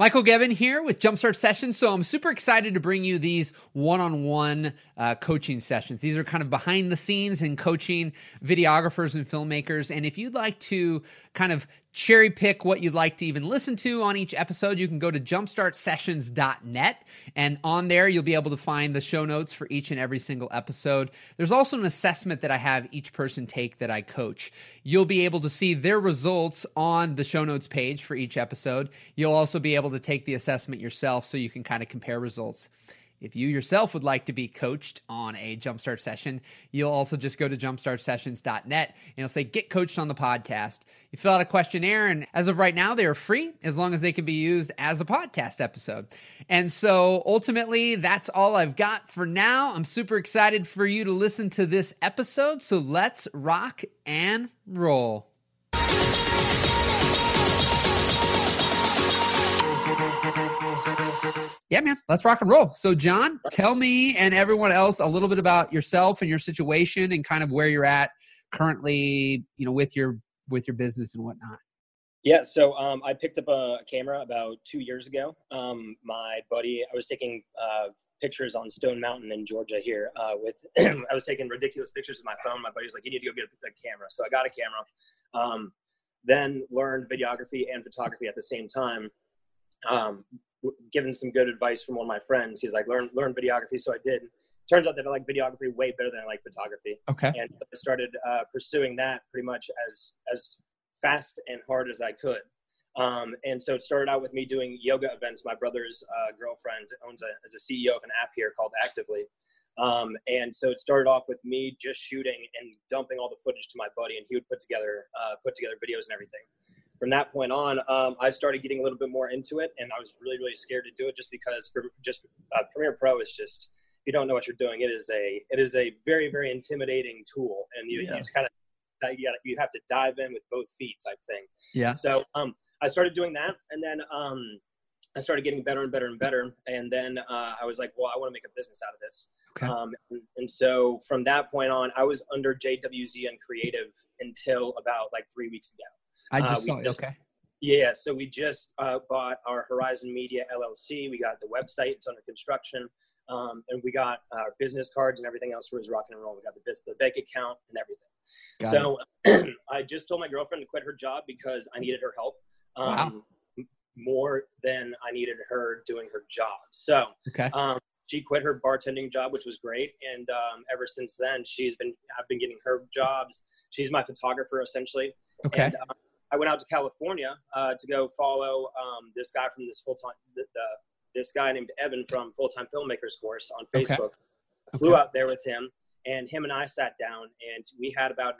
Michael Gevin here with Jumpstart Sessions. So I'm super excited to bring you these one-on-one coaching sessions. These are kind of behind the scenes and coaching videographers and filmmakers. And if you'd like to kind of cherry pick what you'd like to even listen to on each episode, you can go to jumpstartsessions.net. And on there, you'll be able to find the show notes for each and every single episode. There's also an assessment that I have each person take that I coach. You'll be able to see their results on the show notes page for each episode. You'll also be able to take the assessment yourself so you can kind of compare results. If you yourself would like to be coached on a Jumpstart session, you'll also just go to jumpstartsessions.net and it'll say, get coached on the podcast. You fill out a questionnaire, and as of right now, they are free as long as they can be used as a podcast episode. And so ultimately, that's all I've got for now. I'm super excited for you to listen to this episode. So let's rock and roll. Yeah, man, let's rock and roll. So, John, tell me and everyone else a little bit about yourself and your situation and kind of where you're at currently, you know, with your business and whatnot. Yeah, so I picked up a camera about 2 years ago. My buddy, I was taking pictures on Stone Mountain in Georgia here. I was taking ridiculous pictures with my phone. My buddy was like, "You need to go get a camera." So I got a camera. Then learned videography and photography at the same time. Given some good advice from one of my friends. He's like, learn videography. So I did. Turns out that I like videography way better than I like photography. Okay. And I started pursuing that pretty much as fast and hard as I could. And so it started out with me doing yoga events. My brother's girlfriend is a CEO of an app here called Actively. And so it started off with me just shooting and dumping all the footage to my buddy, and he would put together videos and everything. From that point on, I started getting a little bit more into it, and I was really, really scared to do it just because Premiere Pro is just, if you don't know what you're doing, it is a very, very intimidating tool, and you just kind of, you have to dive in with both feet type thing. Yeah. So I started doing that, and then I started getting better and better and better, and then I was like, well, I want to make a business out of this. Okay. And so from that point on, I was under JWZ Creative until about like 3 weeks ago. I just saw it. Okay. Yeah. So we just bought our Horizon Media LLC. We got the website. It's under construction. And we got our business cards and everything else was rocking and rolling. We got the bank account and everything. So I just told my girlfriend to quit her job because I needed her help more than I needed her doing her job. So she quit her bartending job, which was great. And ever since then, I've been getting her jobs. She's my photographer essentially. Okay. And, I went out to California to go follow this guy from this guy named Evan from Full Time Filmmakers course on Facebook. Okay. I flew out there with him and I sat down, and we had about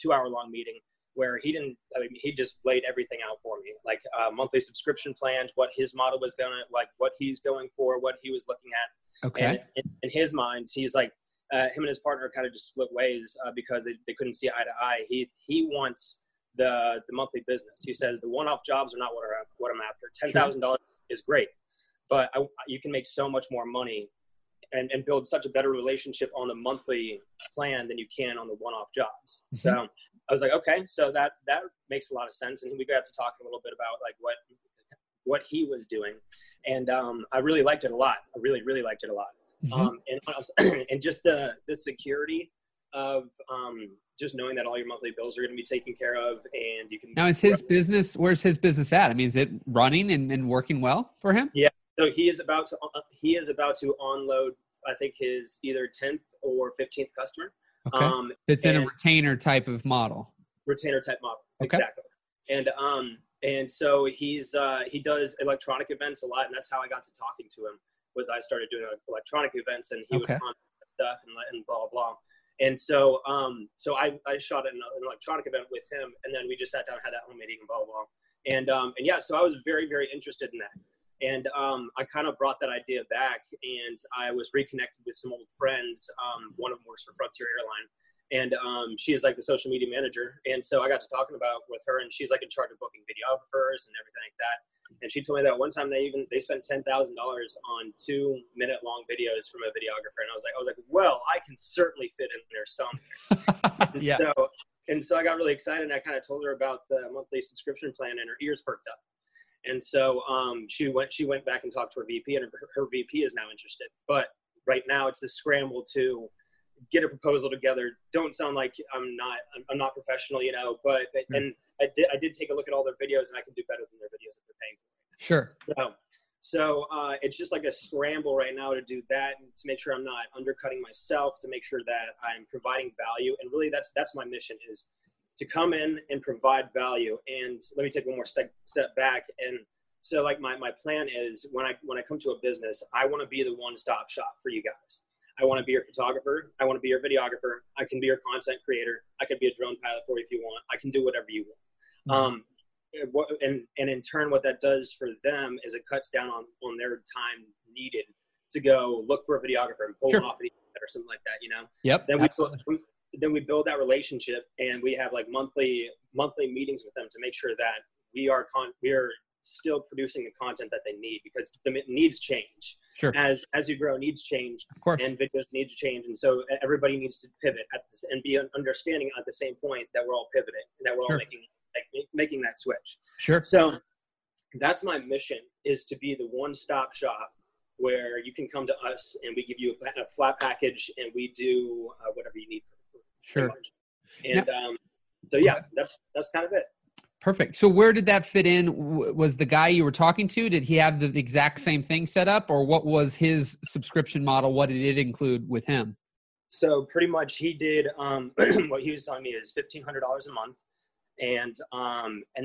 2 hour long meeting where he just laid everything out for me, like monthly subscription plans, what his model was what he's going for, what he was looking at. Okay. And in his mind, he's like, him and his partner kind of just split ways because they couldn't see eye to eye. He wants the monthly business. He says the one-off jobs are not what I'm after. $10,000 is great, but you can make so much more money and build such a better relationship on the monthly plan than you can on the one-off jobs. Mm-hmm. So I was like, okay, so that makes a lot of sense. And we got to talk a little bit about like what he was doing, and I really liked it a lot. I really, really liked it a lot. Mm-hmm. And just the security of just knowing that all your monthly bills are going to be taken care of, and you can. Now, is his business? Where's his business at? I mean, is it running and working well for him? Yeah. So he is about to onload, I think, his either 10th or 15th customer. Okay. It's in a retainer type of model. Retainer type model. Okay. Exactly. And so he's he does electronic events a lot, and that's how I got to talking to him. Was I started doing electronic events, and he would comment stuff and blah, blah. And so I shot an electronic event with him, and then we just sat down and had that home meeting and blah, blah. And yeah, so I was very, very interested in that. And I kind of brought that idea back, and I was reconnected with some old friends. One of them works for Frontier Airline, and she is like the social media manager. And so I got to talking about with her, and she's like in charge of booking videographers and everything like that. And she told me that one time they spent $10,000 on 2 minute long videos from a videographer, and I was like, well, I can certainly fit in there somewhere. Yeah. So I got really excited, and I kind of told her about the monthly subscription plan, and her ears perked up. And so she went back and talked to her VP, and her VP is now interested. But right now it's the scramble to get a proposal together. Don't sound like I'm not professional, you know, but, and I did take a look at all their videos, and I can do better than their videos that they're paying for. Sure. So it's just like a scramble right now to do that, and to make sure I'm not undercutting myself, to make sure that I'm providing value. And really that's my mission, is to come in and provide value. And let me take one more step back. And so like my plan is, when I come to a business, I want to be the one-stop shop for you guys. I want to be your photographer. I want to be your videographer. I can be your content creator. I could be a drone pilot for you if you want. I can do whatever you want. And in turn, what that does for them is it cuts down on their time needed to go look for a videographer and pull them off of the internet or something like that, you know? Yep. Then we build that relationship, and we have like monthly meetings with them to make sure that we are still producing the content that they need, because the needs change. Sure. As you grow, needs change, of course, and videos need to change. And so everybody needs to pivot at this and be understanding at the same point that we're all pivoting and that we're all making that switch. Sure. So that's my mission, is to be the one-stop shop where you can come to us and we give you a flat package, and we do whatever you need. Sure. And that's kind of it. Perfect. So where did that fit in? Was the guy you were talking to, did he have the exact same thing set up, or what was his subscription model? What did it include with him? So pretty much he did, what he was telling me is $1,500 a month. And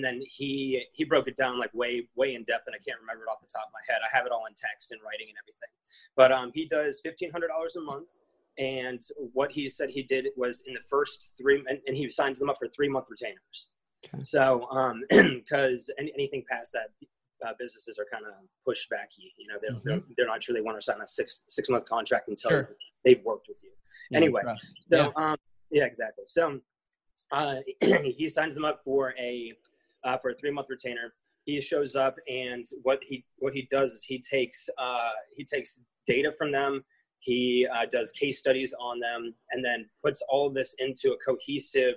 then he broke it down like way in depth, and I can't remember it off the top of my head. I have it all in text and writing and everything, but he does $1,500 a month. And what he said he did was, in the first three, and he signs them up for 3-month retainers. Okay. So, cause anything past that, businesses are kind of pushbacky, you know, they're not sure they want to sign a six-month contract until they've worked with you. Yeah, anyway. So, yeah, exactly. So, he signs them up for a 3-month retainer. He shows up, and what he does is he takes data from them. He does case studies on them, and then puts all of this into a cohesive,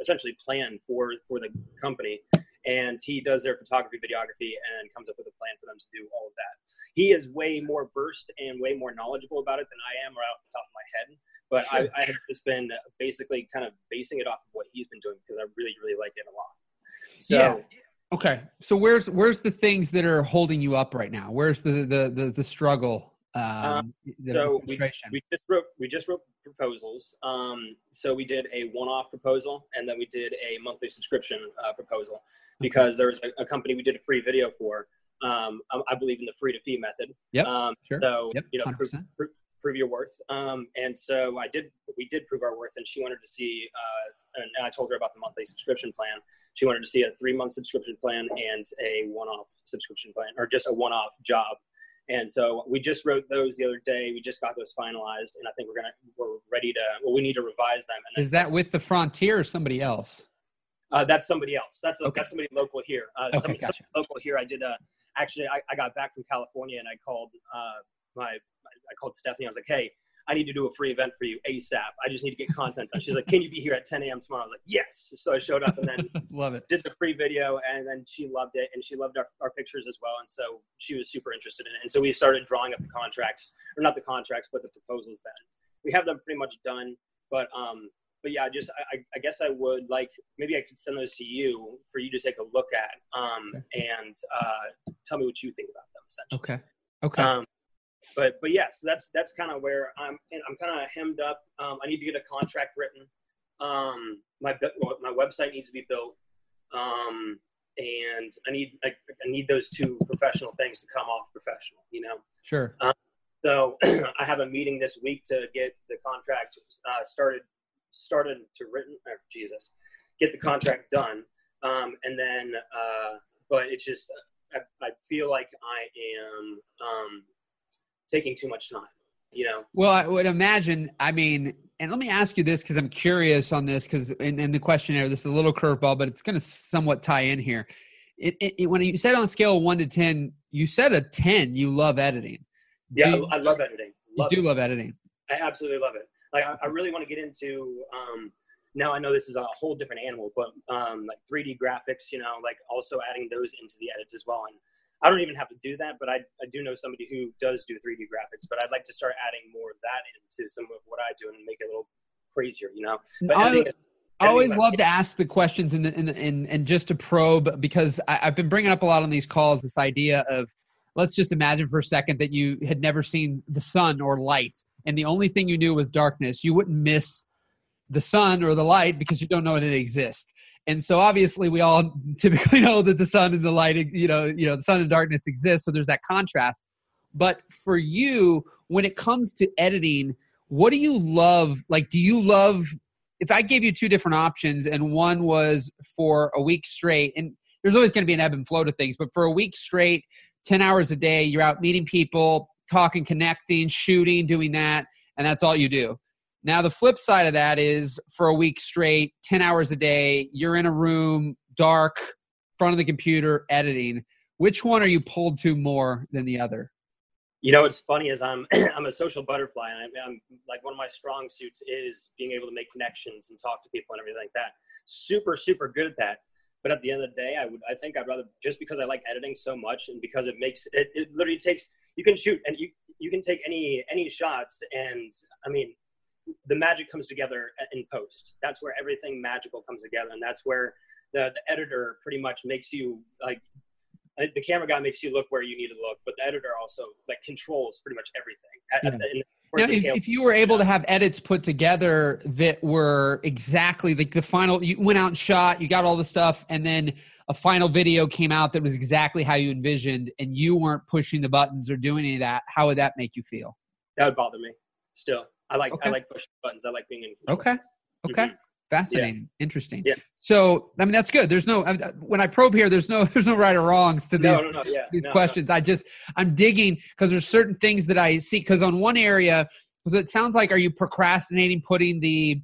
essentially plan for the company. And he does their photography, videography, and comes up with a plan for them to do all of that. He is way more versed and way more knowledgeable about it than I am, right off the top of my head. But sure. I have just been basically kind of basing it off of what he's been doing, because I really, really like it a lot. So, yeah. Okay. So where's the things that are holding you up right now? Where's the struggle? So we just wrote proposals. So we did a one-off proposal, and then we did a monthly subscription proposal, because there was a company we did a free video for. I believe in the free to fee method. Yep. Sure. So you know, prove your worth. And so we did prove our worth, and she wanted to see, and I told her about the monthly subscription plan. She wanted to see a 3-month subscription plan and a one-off subscription plan, or just a one-off job. And so we just wrote those the other day. We just got those finalized, and I think we're ready to. Well, we need to revise them. And is that with the Frontier or somebody else? That's somebody else. That's somebody local here. Gotcha. Local here. I did. Actually, I got back from California, and I called I called Stephanie. I was like, "Hey, I need to do a free event for you ASAP. I just need to get content done." She's like, "Can you be here at 10 a.m. tomorrow?" I was like, "Yes." So I showed up, and then love it. Did the free video, and then she loved it, and she loved our pictures as well. And so she was super interested in it. And so we started drawing up the contracts, or not the contracts, but the proposals then. We have them pretty much done. But yeah, just I guess I would like, maybe I could send those to you for you to take a look at and tell me what you think about them, essentially. Okay. But yeah, so that's kind of where I'm kind of hemmed up. I need to get a contract written. My website needs to be built. And I need those two professional things to come off professional, you know? Sure. So I have a meeting this week to get the contract, started to written, or Jesus, get the contract done. And then, but it's just, I feel like I am, taking too much time, you know? Well, I would imagine, I mean, and let me ask you this, because I'm curious on this, because in the questionnaire, this is a little curveball, but it's going to somewhat tie in here. It when you said on a scale of 1 to 10, you said a 10, you love editing. Yeah, I love editing. I absolutely love it. Like, I really want to get into now I know this is a whole different animal, but like 3D graphics, you know, like also adding those into the edits as well. And I don't even have to do that, but I do know somebody who does do 3D graphics, but I'd like to start adding more of that into some of what I do and make it a little crazier, you know? But I always love to ask the questions and just to probe, because I've been bringing up a lot on these calls, this idea of, let's just imagine for a second that you had never seen the sun or light, and the only thing you knew was darkness. You wouldn't miss the sun or the light because you don't know that it exists. And so obviously we all typically know that the sun and the light, you know, the sun and darkness exist. So there's that contrast. But for you, when it comes to editing, what do you love? Like, do you love, if I gave you two different options and one was for a week straight, and there's always going to be an ebb and flow to things, but for a week straight, 10 hours a day, you're out meeting people, talking, connecting, shooting, doing that. And that's all you do. Now, the flip side of that is for a week straight, 10 hours a day, you're in a room, dark, front of the computer, editing. Which one are you pulled to more than the other? You know, it's funny is I'm a social butterfly, and I'm like, one of my strong suits is being able to make connections and talk to people and everything like that. Super, super good at that. But at the end of the day, I think I'd rather, just because I like editing so much, and because it makes, it literally takes, you can shoot and you can take any shots. And I mean, the magic comes together in post. That's where everything magical comes together. And that's where the editor pretty much makes you, like, the camera guy makes you look where you need to look, but the editor also, like, controls pretty much everything. If you were able to have edits put together that were exactly like the final, you went out and shot, you got all the stuff, and then a final video came out that was exactly how you envisioned, and you weren't pushing the buttons or doing any of that, how would that make you feel? That would bother me still. I like pushing buttons. I like being in control. Okay. Mm-hmm. Fascinating. Yeah. Interesting. Yeah. So, I mean, that's good. There's no, when I probe here, there's no right or wrongs to these, these questions. No. I'm digging because there's certain things that I see. Because on one area, because it sounds like, are you procrastinating putting the,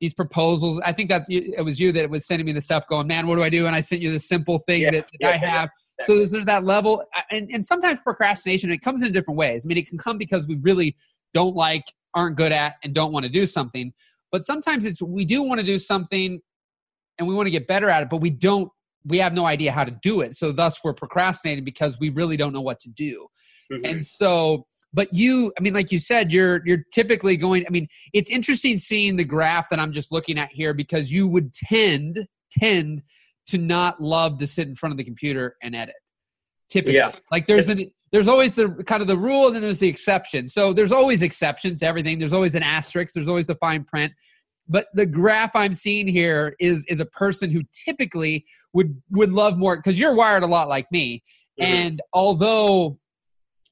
these proposals? I think that it was you that was sending me the stuff going, man, what do I do? And I sent you the simple thing that I have. Yeah, exactly. So there's that level. And sometimes procrastination, it comes in different ways. I mean, it can come because we really don't like, aren't good at, and don't want to do something. But sometimes it's, we do want to do something and we want to get better at it, but we have no idea how to do it. So thus we're procrastinating because we really don't know what to do. Mm-hmm. And so, but you, I mean, like you said, you're typically going, I mean, it's interesting seeing the graph that I'm just looking at here, because you would tend to not love to sit in front of the computer and edit. Typically. Yeah. Like there's always the kind of the rule, and then there's the exception. So there's always exceptions to everything. There's always an asterisk. There's always the fine print. But the graph I'm seeing here is a person who typically would love more, because you're wired a lot like me. Mm-hmm. And although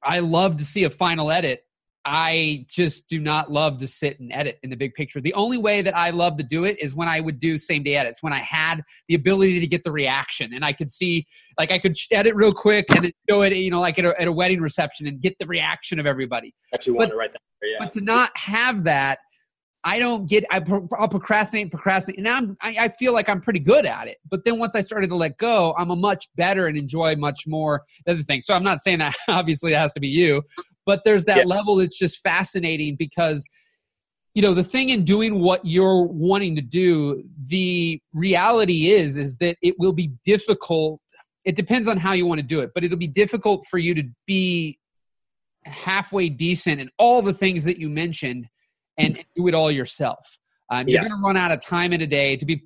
I love to see a final edit, I just do not love to sit and edit in the big picture. The only way that I love to do it is when I would do same day edits, when I had the ability to get the reaction and I could see, like, I could edit real quick and then show it, you know, like at a wedding reception and get the reaction of everybody. Actually want to write that. Yeah. But to not have that, I'll procrastinate. And now I feel like I'm pretty good at it. But then once I started to let go, I'm a much better and enjoy much more the other thing. So I'm not saying that obviously it has to be you, but there's that level that's just fascinating, because, you know, the thing in doing what you're wanting to do, the reality is that it will be difficult. It depends on how you want to do it, but it'll be difficult for you to be halfway decent in all the things that you mentioned and do it all yourself. You're going to run out of time in a day to be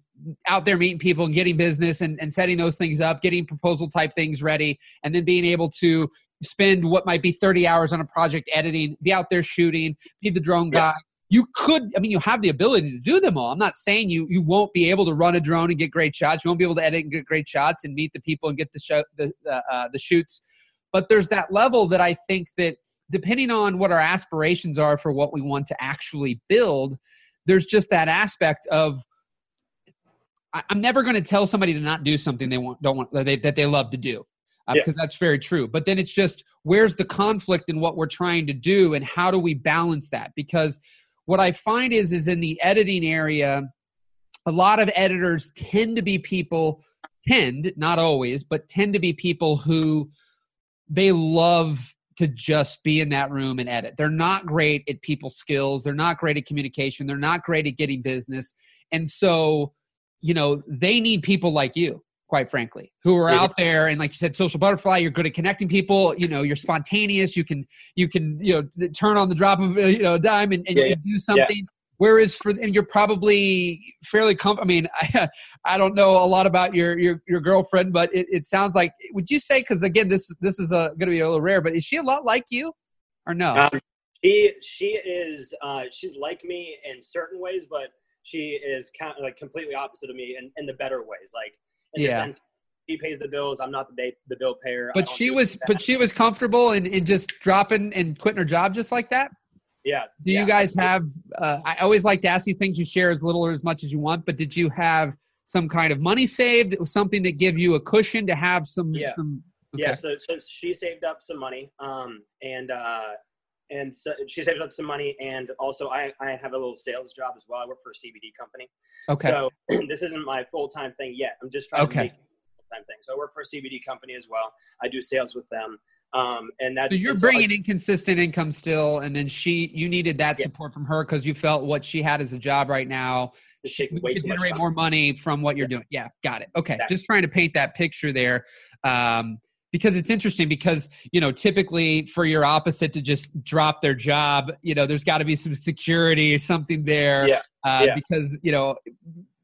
out there meeting people and getting business and setting those things up, getting proposal type things ready, and then being able to spend what might be 30 hours on a project editing, be out there shooting, be the drone guy. You could, I mean, you have the ability to do them all. I'm not saying you won't be able to run a drone and get great shots. You won't be able to edit and get great shots and meet the people and get the shoots. But there's that level that I think that, depending on what our aspirations are for what we want to actually build, there's just that aspect of, I'm never going to tell somebody to not do something that they love to do, because that's very true. But then it's just, where's the conflict in what we're trying to do, and how do we balance that? Because what I find is in the editing area, a lot of editors tend, not always, but tend to be people who they love to just be in that room and edit. They're not great at people skills. They're not great at communication. They're not great at getting business. And so, you know, they need people like you, quite frankly, who are out there. And like you said, social butterfly, you're good at connecting people. You know, you're spontaneous. You can, you know, turn on the drop of, you know, a dime and do something. Yeah. Whereas and you're probably fairly comfortable. I mean, I don't know a lot about your girlfriend, but it sounds like, would you say, because again, this is going to be a little rare, but is she a lot like you or no? She's like me in certain ways, but she is like completely opposite of me in the better ways. Like in the sense, she pays the bills. I'm not the bill payer. But she was comfortable in just dropping and quitting her job just like that? Yeah. Do you guys have, I always like to ask you things you share as little or as much as you want, but did you have some kind of money saved? It was something that gave you a cushion to have some. Yeah. Okay. Yeah. So she saved up some money. And so she saved up some money. And also I have a little sales job as well. I work for a CBD company. Okay. So this isn't my full-time thing yet. I'm just trying to make it a full-time thing. So I work for a CBD company as well. I do sales with them. And that's, so you're bringing inconsistent income still. And then you needed that support from her because you felt what she had as a job right now, she could generate more money from what you're doing. Yeah. Got it. Okay. Exactly. Just trying to paint that picture there. Because it's interesting because, you know, typically for your opposite to just drop their job, you know, there's got to be some security or something there. Yeah. Because, you know,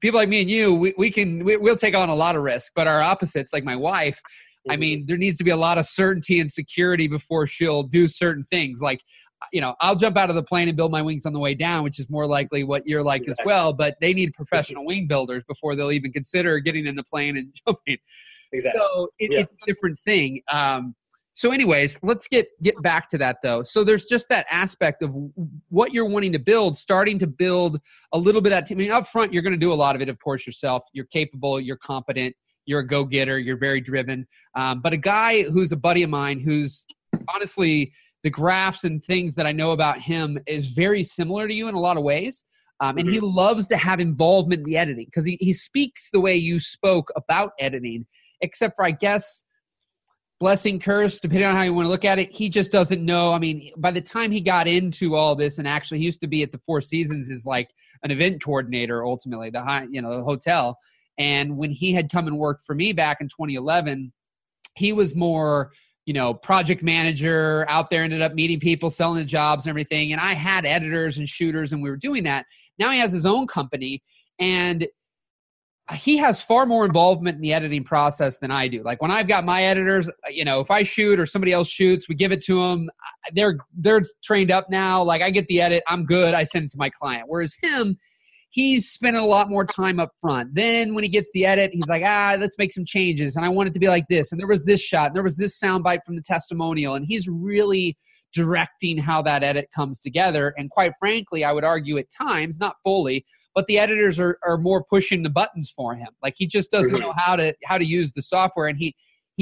people like me and you, we'll take on a lot of risk, but our opposites, like my wife, I mean, there needs to be a lot of certainty and security before she'll do certain things. Like, you know, I'll jump out of the plane and build my wings on the way down, which is more likely what you're like as well. But they need professional wing builders before they'll even consider getting in the plane and jumping. Exactly. So it's a different thing. So anyways, let's get back to that though. So there's just that aspect of what you're wanting to build, starting to build a little bit of that. I mean, up front, you're going to do a lot of it, of course, yourself. You're capable, you're competent. You're a go-getter. You're very driven. But a guy who's a buddy of mine, who's honestly the graphs and things that I know about him is very similar to you in a lot of ways. And he loves to have involvement in the editing because he speaks the way you spoke about editing, except for, I guess, blessing, curse, depending on how you want to look at it. He just doesn't know. I mean, by the time he got into all this, and actually he used to be at the Four Seasons as like an event coordinator, ultimately, the hotel. And when he had come and worked for me back in 2011, he was more, you know, project manager out there, ended up meeting people, selling the jobs and everything. And I had editors and shooters and we were doing that. Now he has his own company and he has far more involvement in the editing process than I do. Like when I've got my editors, you know, if I shoot or somebody else shoots, we give it to them. They're trained up now. Like I get the edit. I'm good. I send it to my client. Whereas him, he's spending a lot more time up front. Then when he gets the edit, he's like, let's make some changes. And I want it to be like this. And there was this shot. And there was this soundbite from the testimonial. And he's really directing how that edit comes together. And quite frankly, I would argue at times, not fully, but the editors are more pushing the buttons for him. Like he just doesn't know how to use the software. And he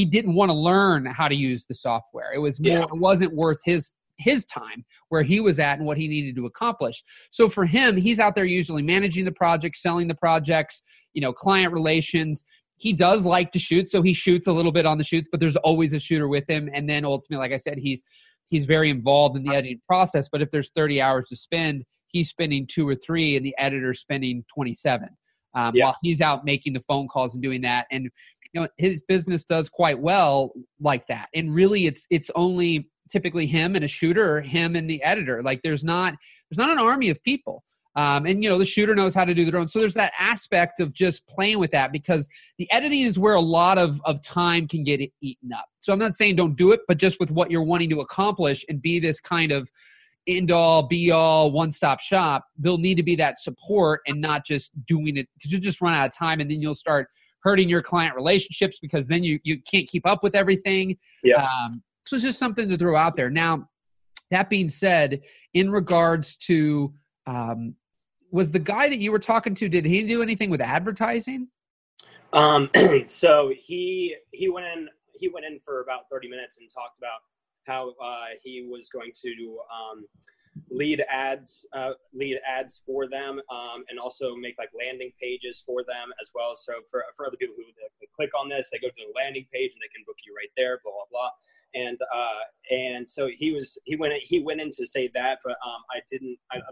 didn't want to learn how to use the software. It was more, it wasn't worth his time where he was at and what he needed to accomplish. So for him, he's out there usually managing the project, selling the projects, you know, client relations. He does like to shoot. So he shoots a little bit on the shoots, but there's always a shooter with him. And then ultimately, like I said, he's very involved in the editing process, but if there's 30 hours to spend, he's spending 2 or 3 and the editor's spending 27 while he's out making the phone calls and doing that. And, you know, his business does quite well like that. And really it's only typically him and a shooter or him and the editor. Like there's not an army of people. And you know, the shooter knows how to do their own. So there's that aspect of just playing with that because the editing is where a lot of time can get eaten up. So I'm not saying don't do it, but just with what you're wanting to accomplish and be this kind of end all be all one-stop shop, there'll need to be that support and not just doing it because you'll just run out of time and then you'll start hurting your client relationships because then you can't keep up with everything. Yeah. So it's just something to throw out there. Now, that being said, in regards to, was the guy that you were talking to, did he do anything with advertising? So he went in for about 30 minutes and talked about how he was going to lead ads for them and also make like landing pages for them as well. So for other people who click on this, they go to the landing page and they can book you right there, blah, blah, blah. And so he went in to say that, but I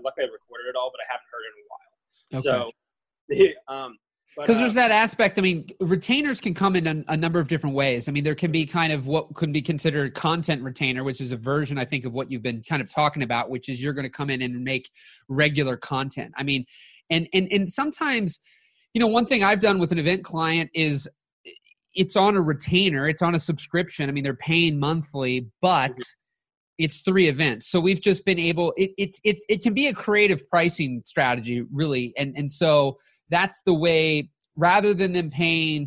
luckily I recorded it all, but I haven't heard it in a while. Okay. So because there's that aspect. I mean, retainers can come in a number of different ways. I mean, there can be kind of what could be considered content retainer, which is a version, I think, of what you've been kind of talking about, which is you're going to come in and make regular content. I mean, and sometimes, you know, one thing I've done with an event client is it's on a retainer, it's on a subscription. I mean, they're paying monthly, but it's 3 events. So we've just been able, it can be a creative pricing strategy, really. And so that's the way, rather than them paying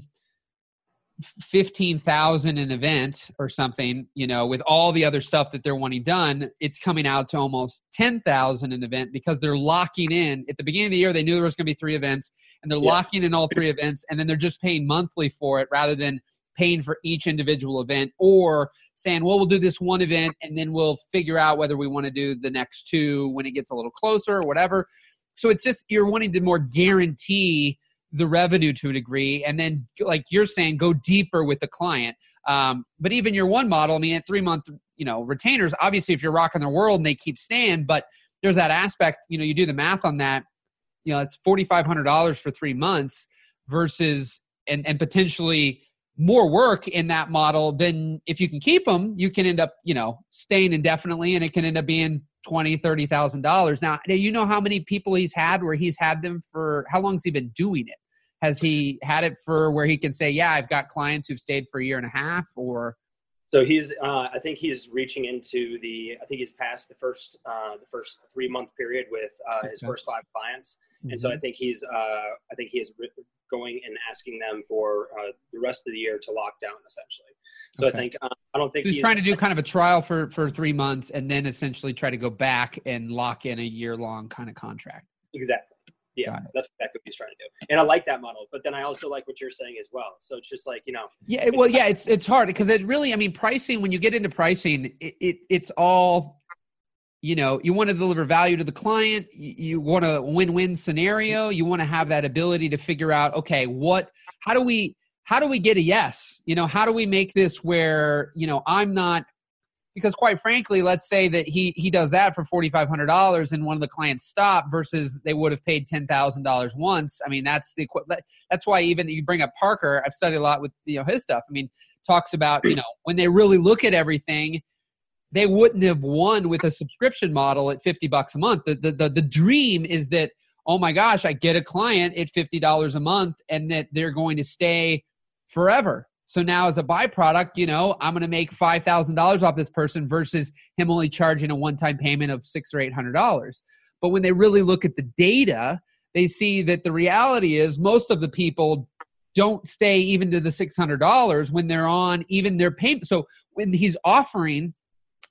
$15,000 an event or something, you know, with all the other stuff that they're wanting done, it's coming out to almost $10,000 an event because they're locking in. At the beginning of the year, they knew there was going to be 3 events, and they're locking in all 3 events, and then they're just paying monthly for it rather than paying for each individual event or saying, well, we'll do this one event, and then we'll figure out whether we want to do the next 2 when it gets a little closer or whatever. So it's just you're wanting to more guarantee the revenue to a degree, and then, like you're saying, go deeper with the client. But even your one model, I mean, at 3-month, you know, retainers, obviously if you're rocking their world and they keep staying, but there's that aspect, you know, you do the math on that, you know, it's $4,500 for 3 months versus, and potentially more work in that model than if you can keep them, you can end up, you know, staying indefinitely, and it can end up being $20,000, $30,000. Now, you know how many people he's had where he's had them for, how long has he been doing it? Has he had it for where he can say, yeah, I've got clients who've stayed for a year and a half or? So he's, I think he's reaching into the, I think he's past the first 3-month period with his first 5 clients. Mm-hmm. And so I think he's, I think he is going and asking them for the rest of the year to lock down essentially. So okay. I think, I don't think he's trying to do kind of a trial for 3 months and then essentially try to go back and lock in a year-long kind of contract. Exactly. Yeah, that's exactly what he's trying to do. And I like that model, but then I also like what you're saying as well. So it's just like, you know. Yeah, well, yeah, it's hard because it really, I mean, pricing, when you get into pricing, it's all, you know, you want to deliver value to the client. You want a win-win scenario. You want to have that ability to figure out, okay, how do we get a yes? You know, how do we make this where, you know, I'm not, because quite frankly, let's say that he does that for $4,500 and one of the clients stopped versus they would have paid $10,000 once. I mean, that's why even you bring up Parker, I've studied a lot with, you know, his stuff. I mean, talks about, you know, when they really look at everything, they wouldn't have won with a subscription model at $50 a month. The dream is that, oh my gosh, I get a client at $50 a month and that they're going to stay forever. So now as a byproduct, you know, I'm going to make $5,000 off this person versus him only charging a one-time payment of $600 or $800. But when they really look at the data, they see that the reality is most of the people don't stay even to the $600 when they're on even their payment. So when he's offering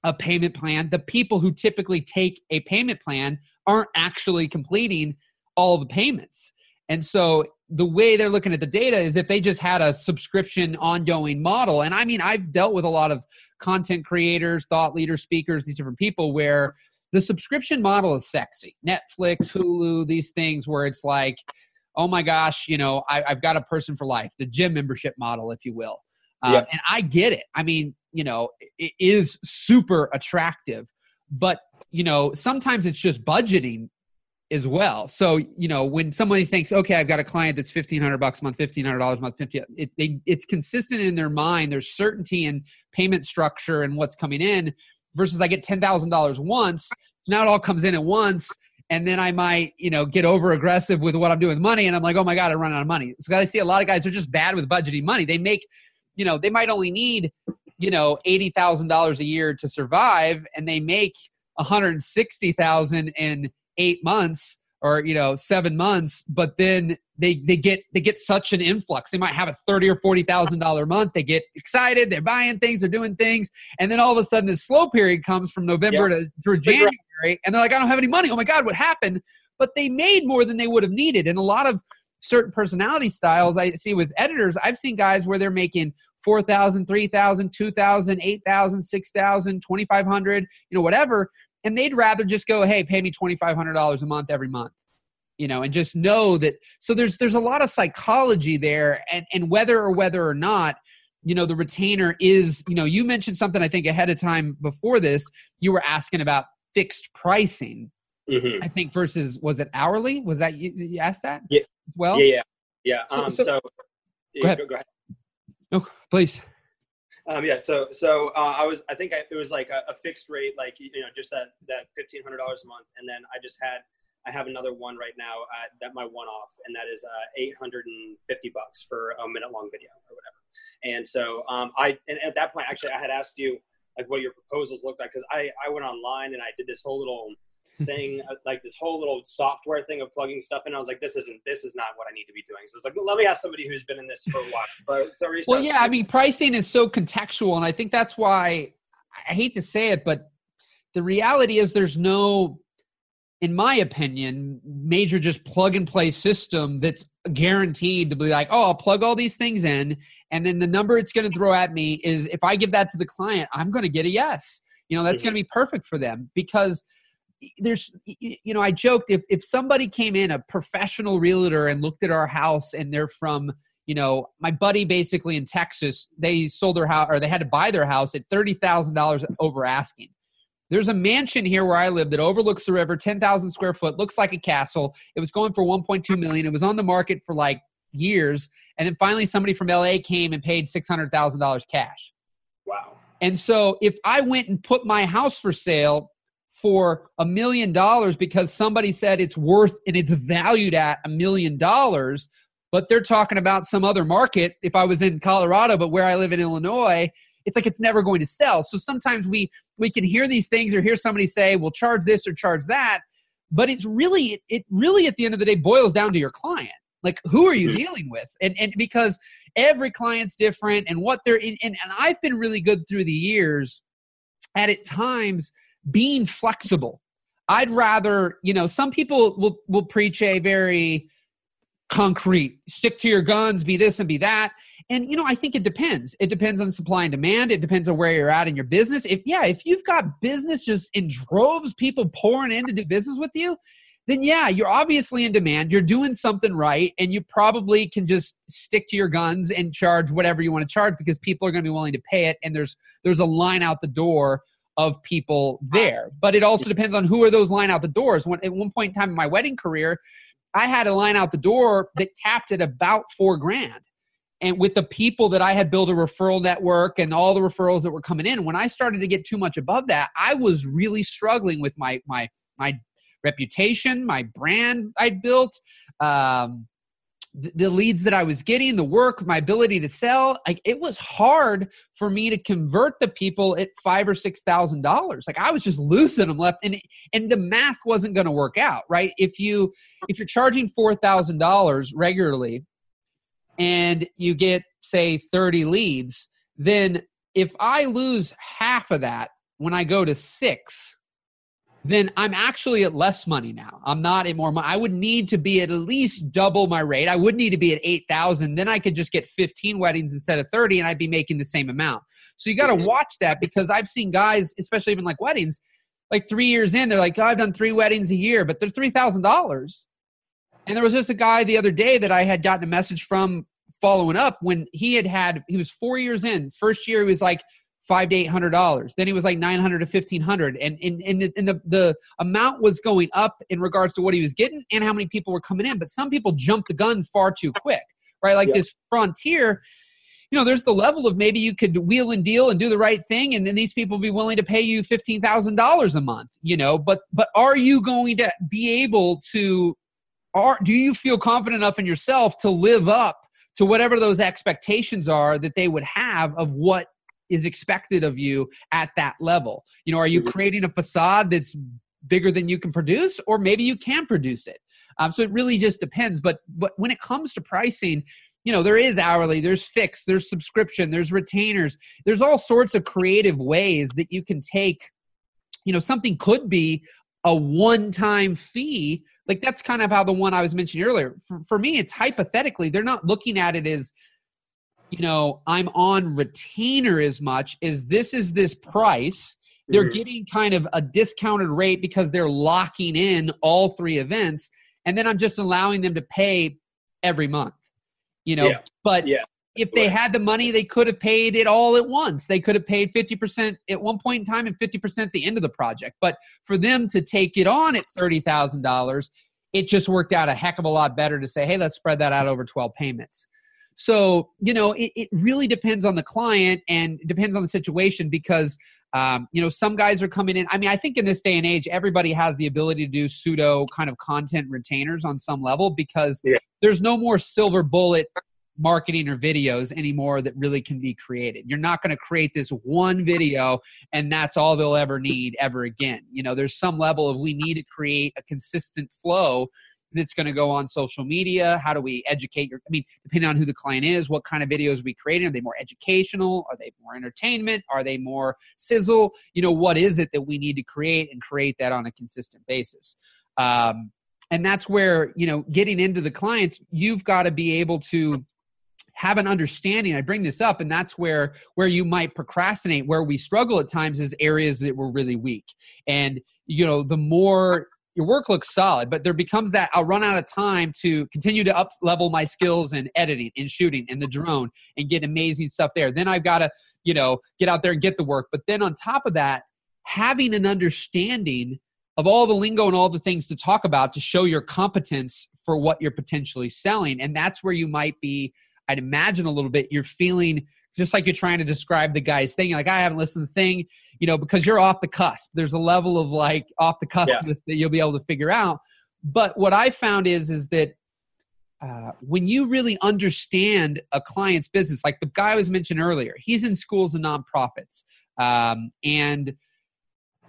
a payment plan, the people who typically take a payment plan aren't actually completing all the payments. And so the way they're looking at the data is if they just had a subscription ongoing model. And I mean, I've dealt with a lot of content creators, thought leaders, speakers, these different people where the subscription model is sexy. Netflix, Hulu, these things where it's like, oh my gosh, you know, I've got a person for life, the gym membership model, if you will. And I get it. I mean, you know, it is super attractive, but you know, sometimes it's just budgeting as well. So, you know, when somebody thinks, okay, I've got a client that's $1,500 a month, $1,500 a month, it's consistent in their mind. There's certainty in payment structure and what's coming in versus I get $10,000 once. So now it all comes in at once. And then I might, you know, get over aggressive with what I'm doing with money. And I'm like, oh my God, I run out of money. So I see a lot of guys are just bad with budgeting money. They make, you know, they might only need, you know, $80,000 a year to survive and they make $160,000 in 8 months or, you know, 7 months, but then they get such an influx. They might have a $30,000 or $40,000 a month. They get excited. They're buying things. They're doing things. And then all of a sudden this slow period comes from November through January. And they're like, I don't have any money. Oh my God, what happened? But they made more than they would have needed. And a lot of certain personality styles I see with editors, I've seen guys where they're making $4,000, $3,000, $2,000, $8,000, $6,000, $2,500, you know, whatever. And they'd rather just go, hey, pay me $2,500 a month every month, you know, and just know that. So there's a lot of psychology there and whether or not you know, the retainer is, you know, you mentioned something I think ahead of time before this, you were asking about fixed pricing, I think versus, was it hourly? Was that, you asked that as well? Yeah. Go ahead. No, please. It was like a fixed rate, like, you know, just that $1,500 a month. And then I have another one right now that my one-off, and that is $850 for a minute-long video or whatever. And so and at that point, actually, I had asked you like what your proposals looked like, because I went online and I did this whole little thing, like this whole little software thing of plugging stuff in. I was like, this is not what I need to be doing. So it's like, well, let me ask somebody who's been in this for a while. I mean, pricing is so contextual, and I think that's why I hate to say it, but the reality is there's no, in my opinion, major just plug and play system that's guaranteed to be like, oh, I'll plug all these things in, and then the number it's going to throw at me is, if I give that to the client, I'm going to get a yes. You know, that's going to be perfect for them, because there's, you know, I joked, if somebody came in, a professional realtor, and looked at our house, and they're from, you know, my buddy basically in Texas, they sold their house, or they had to buy their house at $30,000 over asking. There's a mansion here where I live that overlooks the river, 10,000 square foot, looks like a castle. It was going for 1.2 million. It was on the market for like years. And then finally somebody from LA came and paid $600,000 cash. Wow. And so if I went and put my house for sale for $1 million because somebody said it's worth and it's valued at $1 million, but they're talking about some other market, if I was in Colorado, but where I live in Illinois, it's like it's never going to sell. So sometimes we can hear these things or hear somebody say, we'll charge this or charge that. But it's really, it really at the end of the day boils down to your client. Like, who are you dealing with? And because every client's different and what they're in. And I've been really good through the years at times being flexible. I'd rather, you know, some people will preach a very concrete, stick to your guns, be this and be that. And, you know, I think it depends. It depends on supply and demand. It depends on where you're at in your business. If you've got business just in droves, people pouring in to do business with you, then you're obviously in demand. You're doing something right. And you probably can just stick to your guns and charge whatever you want to charge, because people are going to be willing to pay it. And there's a line out the door of people there. But it also depends on who are those line out the doors. At one point in time in my wedding career, I had a line out the door that capped at about $4,000. And with the people that I had built a referral network and all the referrals that were coming in, when I started to get too much above that, I was really struggling with my reputation, my brand I'd built, the leads that I was getting, the work, my ability to sell. Like, it was hard for me to convert the people at $5,000 or $6,000. Like, I was just losing them left, and the math wasn't going to work out, right? If you're charging $4,000 regularly and you get, say, 30 leads, then if I lose half of that when I go to 6, then I'm actually at less money now. I'm not at more money. I would need to be at least double my rate. I would need to be at 8,000. Then I could just get 15 weddings instead of 30, and I'd be making the same amount. So you got to watch that, because I've seen guys, especially even like weddings, like 3 years in, they're like, oh, I've done 3 weddings a year, but they're $3,000. And there was just a guy the other day that I had gotten a message from following up when he was 4 years in. First year, he was like $500 to $800. Then he was like $900 to $1,500. And the amount was going up in regards to what he was getting and how many people were coming in. But some people jumped the gun far too quick, right? Like this Frontier, you know, there's the level of maybe you could wheel and deal and do the right thing, and then these people will be willing to pay you $15,000 a month, you know. But are you going to be able to? Do you feel confident enough in yourself to live up to whatever those expectations are that they would have of what is expected of you at that level? You know, are you creating a facade that's bigger than you can produce, or maybe you can produce it? So it really just depends. But when it comes to pricing, you know, there is hourly, there's fixed, there's subscription, there's retainers, there's all sorts of creative ways that you can take, you know, something could be a one-time fee. Like, that's kind of how the one I was mentioning earlier. For me, it's hypothetically, they're not looking at it as, you know, I'm on retainer as much as this is this price. They're getting kind of a discounted rate because they're locking in all 3 events. And then I'm just allowing them to pay every month, you know, but If they had the money, they could have paid it all at once. They could have paid 50% at one point in time and 50% at the end of the project. But for them to take it on at $30,000, it just worked out a heck of a lot better to say, hey, let's spread that out over 12 payments. So, you know, it really depends on the client and depends on the situation because, you know, some guys are coming in. I mean, I think in this day and age, everybody has the ability to do pseudo kind of content retainers on some level because there's no more silver bullet marketing or videos anymore that really can be created. You're not going to create this one video and that's all they'll ever need ever again. You know, there's some level of we need to create a consistent flow that's going to go on social media. How do we educate your, I mean, depending on who the client is, what kind of videos we creating? Are they more educational? Are they more entertainment? Are they more sizzle? You know, what is it that we need to create and create that on a consistent basis? And that's where, you know, getting into the clients, you've got to be able to have an understanding. I bring this up, and that's where you might procrastinate, where we struggle at times is areas that were really weak. And, you know, the more your work looks solid, but there becomes that I'll run out of time to continue to up level my skills in editing and shooting and the drone and get amazing stuff there. Then I've got to, you know, get out there and get the work. But then on top of that, having an understanding of all the lingo and all the things to talk about to show your competence for what you're potentially selling. And that's where you might be, I'd imagine a little bit, you're feeling just like you're trying to describe the guy's thing. You're like, I haven't listened to the thing, you know, because you're off the cusp. There's a level of like off the cuspness that you'll be able to figure out. But what I found is that when you really understand a client's business, like the guy I was mentioned earlier, he's in schools and nonprofits. And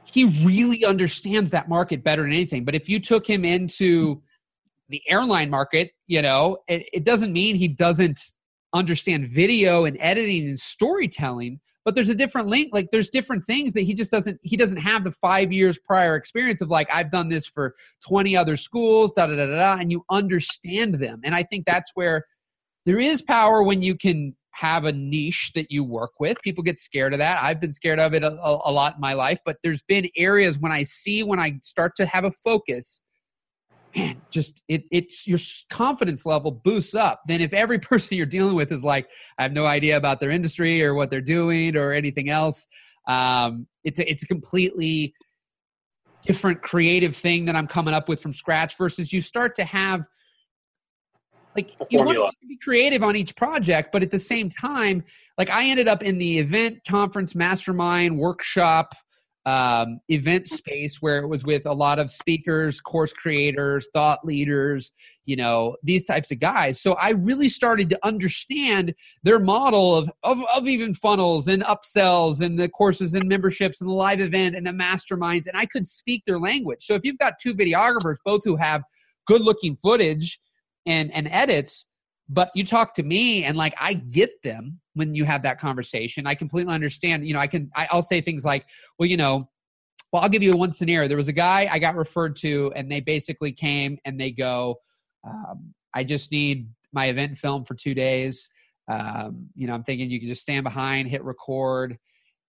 he really understands that market better than anything. But if you took him into the airline market, you know, it doesn't mean he doesn't understand video and editing and storytelling, but there's a different link. Like there's different things that he doesn't have the 5 years prior experience of like, I've done this for 20 other schools, and you understand them. And I think that's where there is power when you can have a niche that you work with. People get scared of that. I've been scared of it a lot in my life, but there's been areas when I start to have a focus, man, just it's your confidence level boosts up. Then if every person you're dealing with is like, I have no idea about their industry or what they're doing or anything else, it's a completely different creative thing that I'm coming up with from scratch versus you start to have like you want to be creative on each project, but at the same time, like I ended up in the event, conference, mastermind, workshop, event space where it was with a lot of speakers, course creators, thought leaders, you know, these types of guys. So I really started to understand their model of even funnels and upsells and the courses and memberships and the live event and the masterminds. And I could speak their language. So if you've got two videographers, both who have good looking footage and edits, but you talk to me and like, I get them when you have that conversation. I completely understand, you know, I'll say things like, I'll give you one scenario. There was a guy I got referred to and they basically came and they go, I just need my event film for 2 days. You know, I'm thinking you can just stand behind, hit record.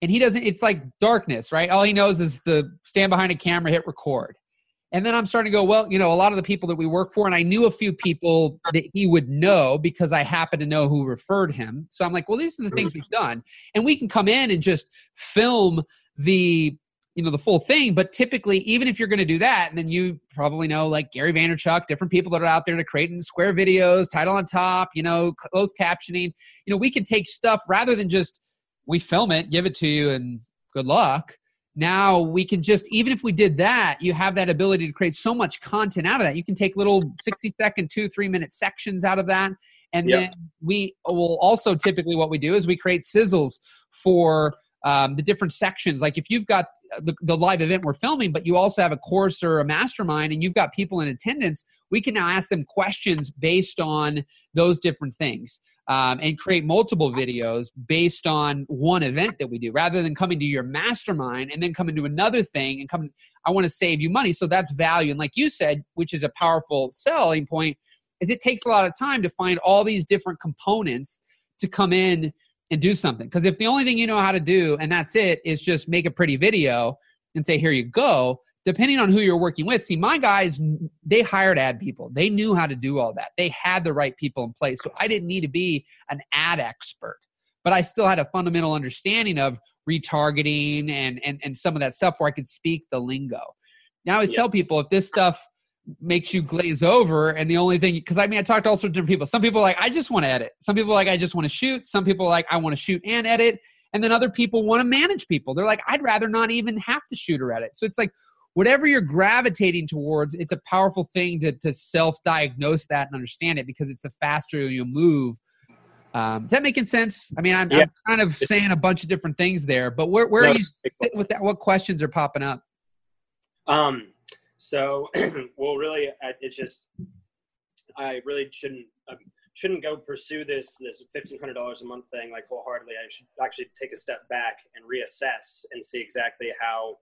And he doesn't, it's like darkness, right? All he knows is the stand behind a camera, hit record. And then I'm starting to go, well, you know, a lot of the people that we work for, and I knew a few people that he would know because I happen to know who referred him. So I'm like, well, these are the things we've done. And we can come in and just film the, you know, the full thing. But typically, even if you're going to do that, and then you probably know like Gary Vaynerchuk, different people that are out there to create in square videos, title on top, you know, closed captioning, you know, we can take stuff rather than just we film it, give it to you and good luck. Now we can just, even if we did that, you have that ability to create so much content out of that. You can take little 60-second, 2-3-minute sections out of that. And then we will also typically what we do is we create sizzles for the different sections. Like if you've got the live event we're filming, but you also have a course or a mastermind and you've got people in attendance, we can now ask them questions based on those different things and create multiple videos based on one event that we do rather than coming to your mastermind and then coming to another thing and I want to save you money. So that's value. And like you said, which is a powerful selling point, is it takes a lot of time to find all these different components to come in and do something. Because if the only thing you know how to do, and that's it, is just make a pretty video and say, here you go, depending on who you're working with. See, my guys, they hired ad people. They knew how to do all that. They had the right people in place. So I didn't need to be an ad expert, but I still had a fundamental understanding of retargeting and some of that stuff where I could speak the lingo. Now I always tell people, if this stuff makes you glaze over and the only thing, because I mean, I talked to all sorts of different people. Some people are like, I just want to edit. Some people are like, I just want to shoot. Some people are like, I want to shoot and edit. And then other people want to manage people. They're like, I'd rather not even have to shoot or edit. So it's like, whatever you're gravitating towards, it's a powerful thing to self-diagnose that and understand it, because it's the faster you move. Is that making sense? I mean, I'm kind of saying a bunch of different things there, but where are you sitting with that? What questions are popping up? So, well, really, it's just, I really shouldn't go pursue this $1,500 a month thing like wholeheartedly. I should actually take a step back and reassess and see exactly how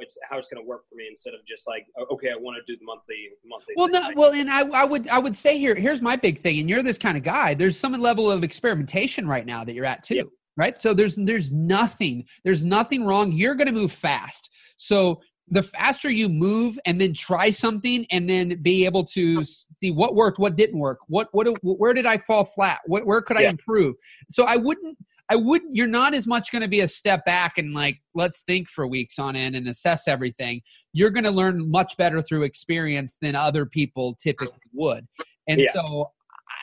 it's going to work for me, instead of just like, okay, I want to do the monthly. Well, no, well, and I would say here's my big thing. And you're this kind of guy. There's some level of experimentation right now that you're at too, right? So there's nothing wrong. You're going to move fast. So the faster you move and then try something and then be able to see what worked, what didn't work, where did I fall flat? Where could I improve? So you're not as much going to be a step back and like, let's think for weeks on end and assess everything. You're going to learn much better through experience than other people typically would. And so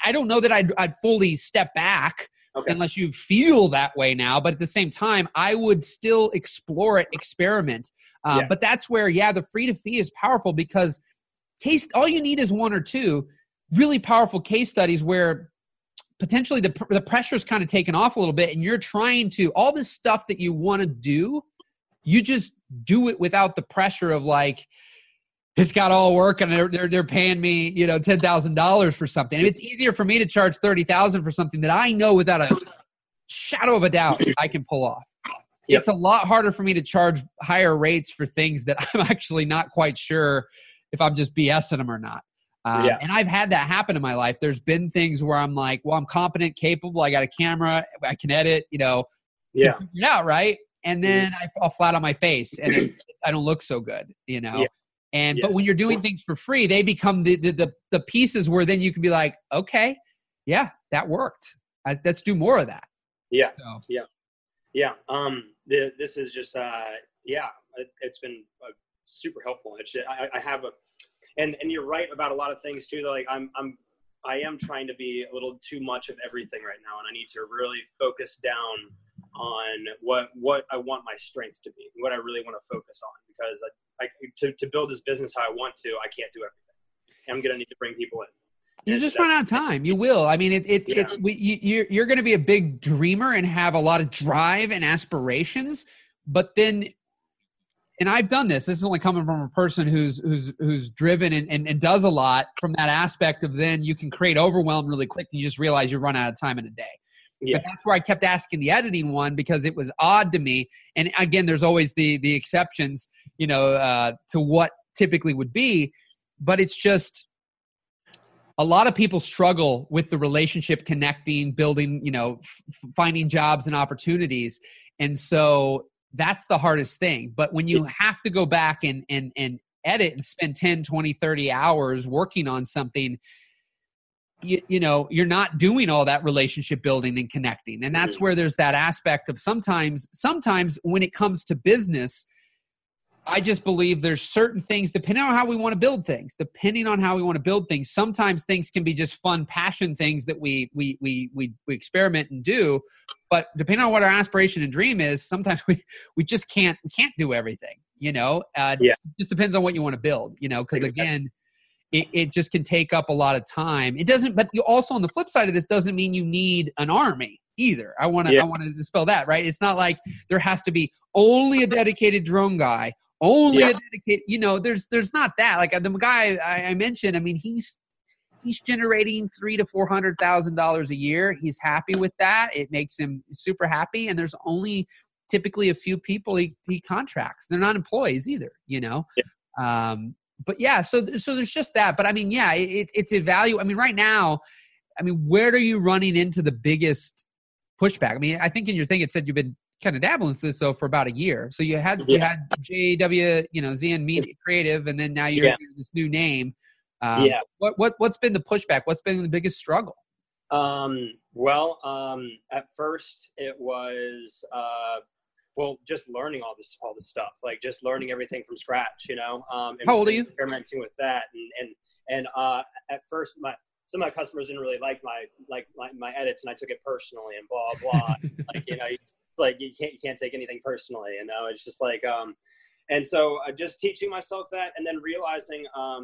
I don't know that I'd fully step back unless you feel that way now. But at the same time, I would still explore it, experiment. But that's where, the free to fee is powerful, because all you need is one or two really powerful case studies where potentially the pressure's kind of taken off a little bit, and you're trying to, all this stuff that you want to do, you just do it without the pressure of like, it's got all work and they're paying me, $10,000 for something. And it's easier for me to charge $30,000 for something that I know without a shadow of a doubt I can pull off. Yep. It's a lot harder for me to charge higher rates for things that I'm actually not quite sure if I'm just BSing them or not. And I've had that happen in my life. There's been things where I'm like, well, I'm competent, capable. I got a camera. I can edit, figure it out, right? And then I fall flat on my face and I don't look so good, But when you're doing things for free, they become the pieces where then you can be like, okay, that worked. Let's do more of that. Yeah. So. Yeah. Yeah. This is just, it's been super helpful. It's just, I have and you're right about a lot of things too. Like I am trying to be a little too much of everything right now, and I need to really focus down on what I want my strengths to be, what I really want to focus on, because to build this business how I want to, I can't do everything. I'm going to need to bring people in. You just run out of time. You will. I mean, you're going to be a big dreamer and have a lot of drive and aspirations, but then. And I've done this. This is only coming from a person who's driven and does a lot from that aspect of, then you can create overwhelm really quick and you just realize you run out of time in a day. Yeah. But that's where I kept asking the editing one, because it was odd to me. And again, there's always the exceptions, to what typically would be, but it's just a lot of people struggle with the relationship, connecting, building, finding jobs and opportunities. And so that's the hardest thing. But when you have to go back and edit and spend 10, 20, 30 hours working on something, you're not doing all that relationship building and connecting. And that's where there's that aspect of sometimes when it comes to business, I just believe there's certain things, depending on how we want to build things, sometimes things can be just fun passion things that we experiment and do. But depending on what our aspiration and dream is, sometimes we just can't do everything, It just depends on what you want to build, because again, it just can take up a lot of time. It doesn't, but you also, on the flip side of this, doesn't mean you need an army either. I want to dispel that, right? It's not like there has to be only a dedicated drone guy, a dedicated, there's not that. Like the guy I mentioned, I mean, he's generating $300,000 to $400,000 a year. He's happy with that. It makes him super happy. And there's only typically a few people he contracts. They're not employees either, Yeah. So there's just that. But I mean, it's a value. I mean, right now, where are you running into the biggest pushback? I mean, I think in your thing, it said you've been kind of dabbling through this though for about a year. So you had JWZ Media Creative, and then now you're doing this new name. What's been the pushback? What's been the biggest struggle? At first it was just learning all this stuff, like just learning everything from scratch, you know. And how old are you? Experimenting with that, and at first some of my customers didn't really like my edits, and I took it personally and blah blah. Like, you know, it's like you can't take anything personally, you know. It's just like and so just teaching myself that, and then realizing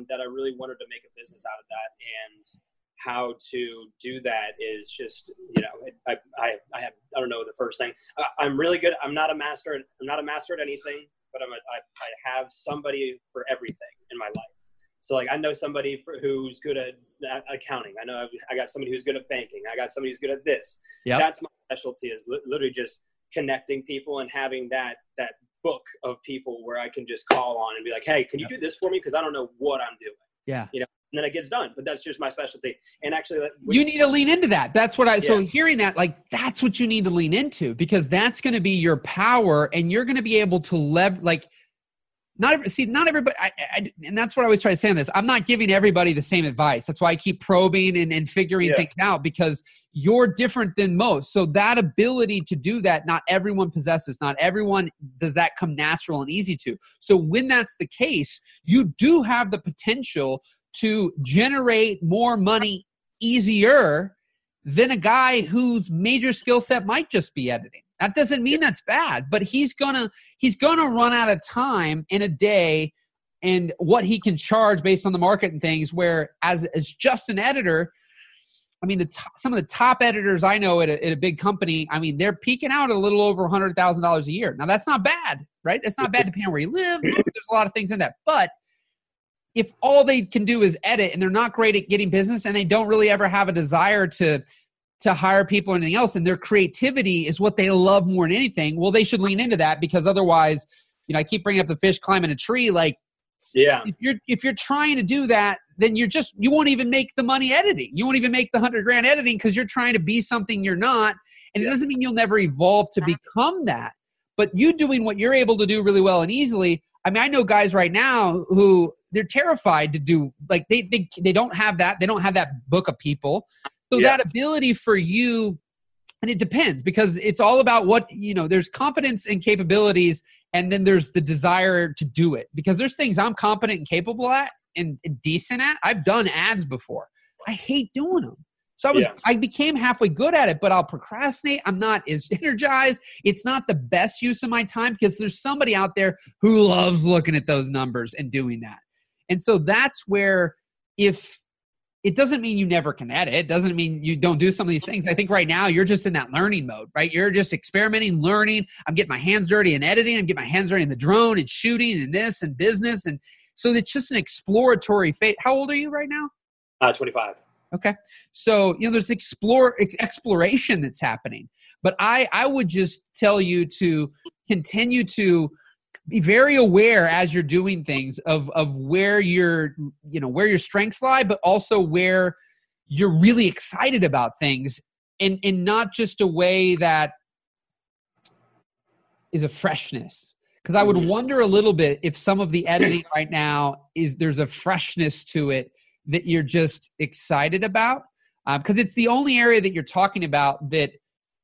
that I really wanted to make a business out of that, and how to do that is just, you know, I don't know the first thing. I'm really good. I'm not a master at anything, but I have somebody for everything in my life. So like, I know somebody who's good at accounting. I know I got somebody who's good at banking. I got somebody who's good at this. Yep. That's my specialty, is literally just connecting people and having that book of people where I can just call on and be like, hey, can you do this for me? Cause I don't know what I'm doing. Yeah. You know, and then it gets done, but that's just my specialty. And actually, you need to lean into that. That's what so hearing that, like, that's what you need to lean into, because that's going to be your power, and you're going to be able to leverage, like, not everybody, and that's what I always try to say on this. I'm not giving everybody the same advice. That's why I keep probing and figuring things out, because you're different than most. So that ability to do that, not everyone possesses. Not everyone does that come natural and easy to. So when that's the case, you do have the potential to generate more money easier than a guy whose major skill set might just be editing. That doesn't mean that's bad, but he's gonna run out of time in a day and what he can charge based on the market and things, where as just an editor, I mean, some of the top editors I know at a big company, I mean, they're peaking out a little over $100,000 a year. Now that's not bad, right? That's not bad depending on where you live. There's a lot of things in that, but if all they can do is edit and they're not great at getting business and they don't really ever have a desire to hire people or anything else, and their creativity is what they love more than anything, well, they should lean into that, because otherwise, you know, I keep bringing up the fish climbing a tree. Like, yeah, if you're trying to do that, then you won't even make the money editing. You won't even make the $100,000 editing, because you're trying to be something you're not. And it doesn't mean you'll never evolve to become that, but you doing what you're able to do really well and easily. I mean, I know guys right now who they're terrified to do, like they don't have that. They don't have that book of people. So that ability for you, and it depends, because it's all about what, you know, there's competence and capabilities, and then there's the desire to do it, because there's things I'm competent and capable at and decent at. I've done ads before. I hate doing them. So I became halfway good at it, but I'll procrastinate. I'm not as energized. It's not the best use of my time, because there's somebody out there who loves looking at those numbers and doing that. And so that's where, if it doesn't mean you never can edit, it doesn't mean you don't do some of these things. I think right now you're just in that learning mode, right? You're just experimenting, learning. I'm getting my hands dirty in editing. I'm getting my hands dirty in the drone and shooting and this and business. And so it's just an exploratory phase. How old are you right now? 25. Okay. So, you know, there's exploration that's happening, but I would just tell you to continue to be very aware as you're doing things of where your, you know, where your strengths lie, but also where you're really excited about things, and not just a way that is a freshness. Cause I would wonder a little bit if some of the editing right now there's a freshness to it that you're just excited about, because it's the only area that you're talking about that,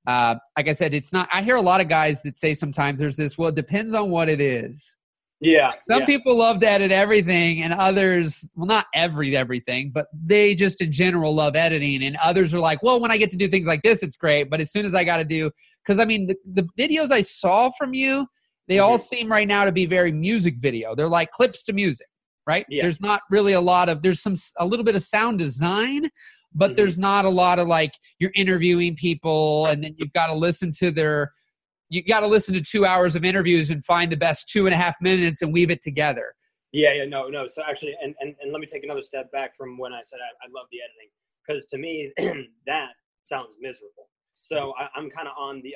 like I said, it's not. I hear a lot of guys that say sometimes there's this, well, it depends on what it is. Yeah. Like some people love to edit everything, and others, well, not everything, but they just in general love editing. And others are like, well, when I get to do things like this, it's great. But as soon as I got to do, because I mean, the videos I saw from you, they all seem right now to be very music video. They're like clips to music. Right? Yeah. There's not really a little bit of sound design, but there's not a lot of, like, you're interviewing people and then you've got to listen to you got to listen to 2 hours of interviews and find the best 2.5 minutes and weave it together. Yeah, no. So actually, and let me take another step back from when I said I love the editing, because to me that sounds miserable. So I'm kind of on the.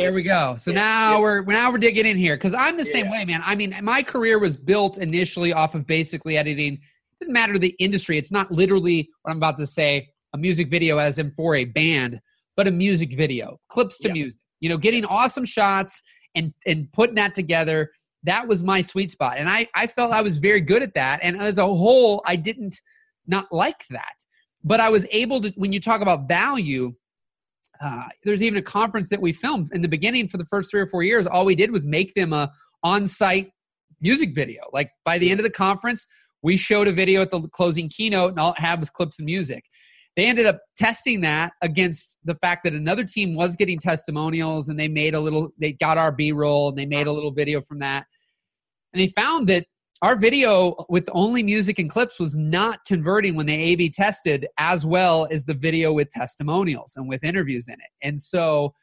There we go. So now we're digging in here, because I'm the same way, man. I mean, my career was built initially off of basically editing. It didn't matter the industry. It's not literally what I'm about to say, a music video as in for a band, but a music video, clips to music. You know, getting awesome shots and putting that together, that was my sweet spot. And I felt I was very good at that. And as a whole, I didn't not like that. But I was able to, when you talk about value, there's even a conference that we filmed in the beginning for the first 3 or 4 years. All we did was make them a on-site music video. Like by the end of the conference, we showed a video at the closing keynote and all it had was clips and music. They ended up testing that against the fact that another team was getting testimonials, and they made a little, they got our B-roll and they made a little video from that. And they found that our video with only music and clips was not converting when they A/B tested as well as the video with testimonials and with interviews in it. And so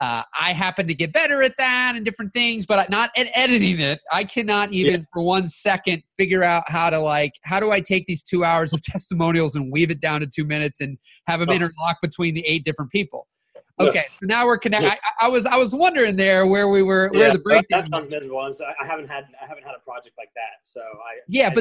I happened to get better at that and different things, but not at editing it. I cannot even for 1 second figure out how to how do I take these 2 hours of testimonials and weave it down to 2 minutes and have them interlock between the 8 different people. Okay. Yeah. So now we're connected. Yeah. I was wondering there where we were, where the breakdown. That's unlimited ones. I haven't had a project like that. So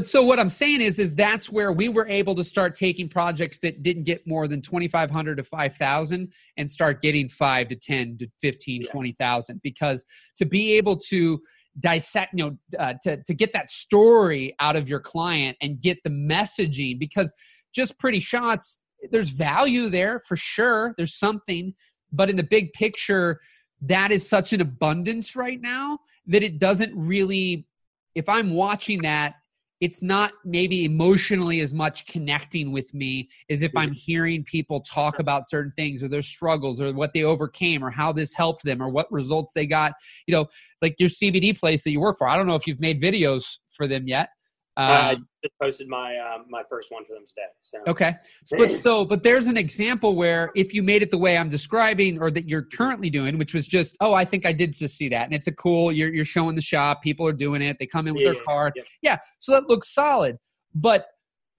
so what I'm saying is that's where we were able to start taking projects that didn't get more than 2,500 to 5,000 and start getting 5 to 10 to 15, 20,000, because to be able to dissect, to get that story out of your client and get the messaging, because just pretty shots, there's value there for sure. There's something. But in the big picture, that is such an abundance right now that it doesn't really, if I'm watching that, it's not maybe emotionally as much connecting with me as if I'm hearing people talk about certain things or their struggles or what they overcame or how this helped them or what results they got. You know, like your CBD place that you work for. I don't know if you've made videos for them yet. I just posted my my first one for them today. So. Okay, but there's an example where if you made it the way I'm describing or that you're currently doing, which was just I think I did just see that, and it's a cool. You're showing the shop, people are doing it, they come in with their car, so that looks solid. But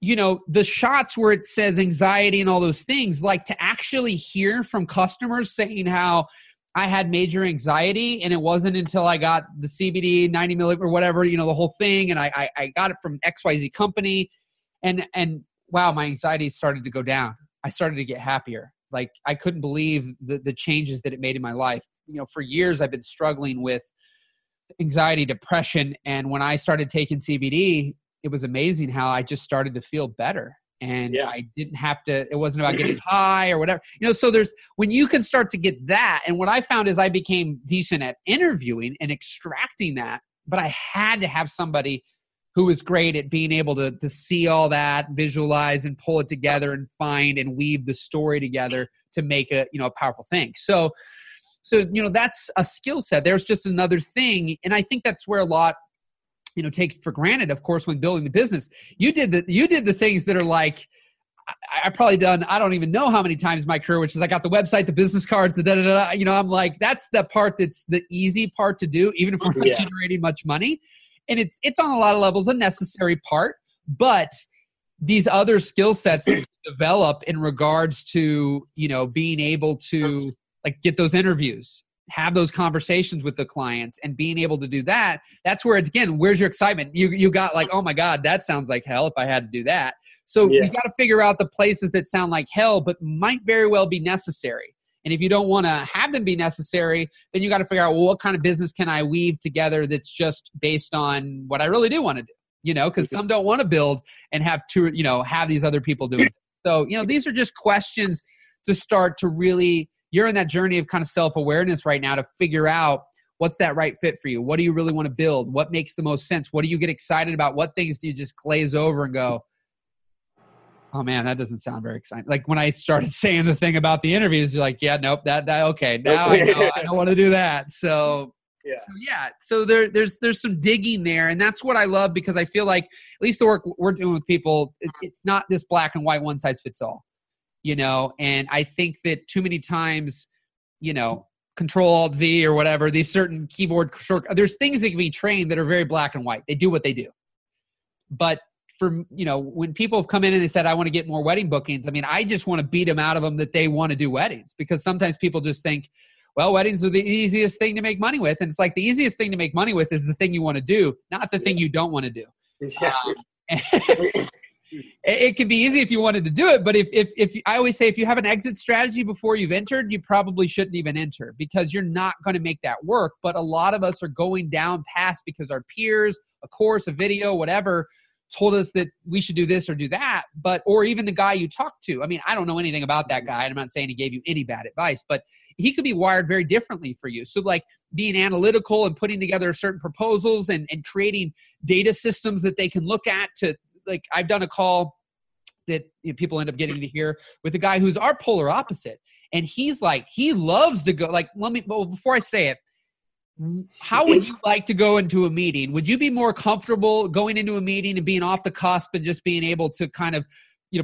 the shots where it says anxiety and all those things, like to actually hear from customers saying how I had major anxiety, and it wasn't until I got the CBD 90 milligram or whatever, the whole thing. And I got it from XYZ company, and wow, my anxiety started to go down. I started to get happier. Like I couldn't believe the changes that it made in my life. For years I've been struggling with anxiety, depression. And when I started taking CBD, it was amazing how I just started to feel better. And I didn't have to, it wasn't about getting high or whatever. So there's, when you can start to get that, and what I found is I became decent at interviewing and extracting that, but I had to have somebody who was great at being able to see all that, visualize and pull it together and find and weave the story together to make a, a powerful thing. So, that's a skill set. There's just another thing. And I think that's where a lot, take for granted, of course, when building the business. You did the things that are like, I probably done, I don't even know how many times in my career, which is I got the website, the business cards, the da-da-da-da. I'm like, that's the part that's the easy part to do, even if we're not generating much money. And it's on a lot of levels a necessary part, but these other skill sets develop in regards to, being able to like get those interviews, have those conversations with the clients and being able to do that. That's where it's, again, where's your excitement? You got like, oh my God, that sounds like hell if I had to do that. So you got to figure out the places that sound like hell, but might very well be necessary. And if you don't want to have them be necessary, then you got to figure out, well, what kind of business can I weave together that's just based on what I really do want to do, because some don't want to build and have to, have these other people do it. So, these are just questions to start to really, you're in that journey of kind of self-awareness right now to figure out what's that right fit for you. What do you really want to build? What makes the most sense? What do you get excited about? What things do you just glaze over and go, oh man, that doesn't sound very exciting. Like when I started saying the thing about the interviews, you're like, yeah, nope, that okay. Now I don't want to do that. So there's some digging there. And that's what I love, because I feel like at least the work we're doing with people, it's not this black and white, one size fits all. And I think that too many times, Control-Alt-Z or whatever, these certain keyboard shortcuts, there's things that can be trained that are very black and white. They do what they do. But for, when people have come in and they said, I want to get more wedding bookings, I mean, I just want to beat them out of them that they want to do weddings, because sometimes people just think, well, weddings are the easiest thing to make money with. And it's like the easiest thing to make money with is the thing you want to do, not the thing you don't want to do. it could be easy if you wanted to do it. But if I always say, if you have an exit strategy before you've entered, you probably shouldn't even enter because you're not going to make that work. But a lot of us are going down past because our peers, a course, a video, whatever, told us that we should do this or do that, or even the guy you talked to. I mean, I don't know anything about that guy, and I'm not saying he gave you any bad advice, but he could be wired very differently for you. So like being analytical and putting together certain proposals and creating data systems that they can look at to, like, I've done a call that people end up getting to hear with a guy who's our polar opposite. And he's like, he loves to go, like, before I say it, how would you like to go into a meeting? Would you be more comfortable going into a meeting and being off the cusp and just being able to kind of,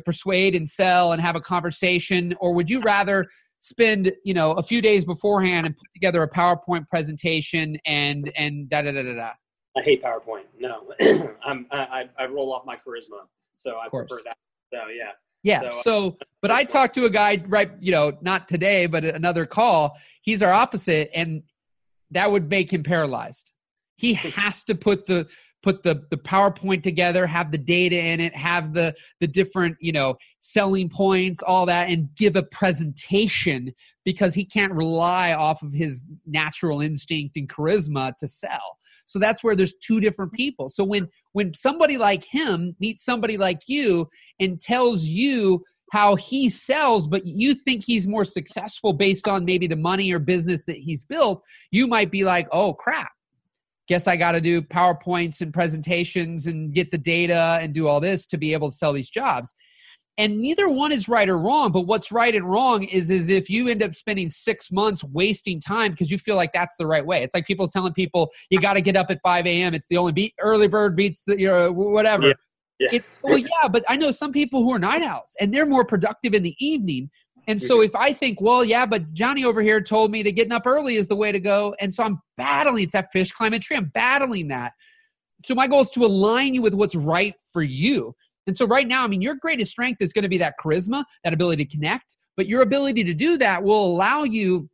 persuade and sell and have a conversation? Or would you rather spend, a few days beforehand and put together a PowerPoint presentation and da-da-da-da-da? I hate PowerPoint. No, I roll off my charisma. So I prefer that. So, yeah. Yeah. So, but I talked to a guy, right, not today, but another call. He's our opposite. And that would make him paralyzed. He has to put the PowerPoint together, have the data in it, have the different, selling points, all that, and give a presentation because he can't rely off of his natural instinct and charisma to sell. So that's where there's two different people. So when somebody like him meets somebody like you and tells you how he sells, but you think he's more successful based on maybe the money or business that he's built, you might be like, oh crap, guess I got to do PowerPoints and presentations and get the data and do all this to be able to sell these jobs. And neither one is right or wrong, but what's right and wrong is if you end up spending 6 months wasting time because you feel like that's the right way. It's like people telling people, you got to get up at 5 a.m. It's the only early bird beats the, whatever. Yeah. Yeah. But I know some people who are night owls and they're more productive in the evening. And so if I think, but Johnny over here told me that getting up early is the way to go. And so I'm battling. It's that fish climbing tree. I'm battling that. So my goal is to align you with what's right for you. And so right now, your greatest strength is going to be that charisma, that ability to connect. But your ability to do that will allow you,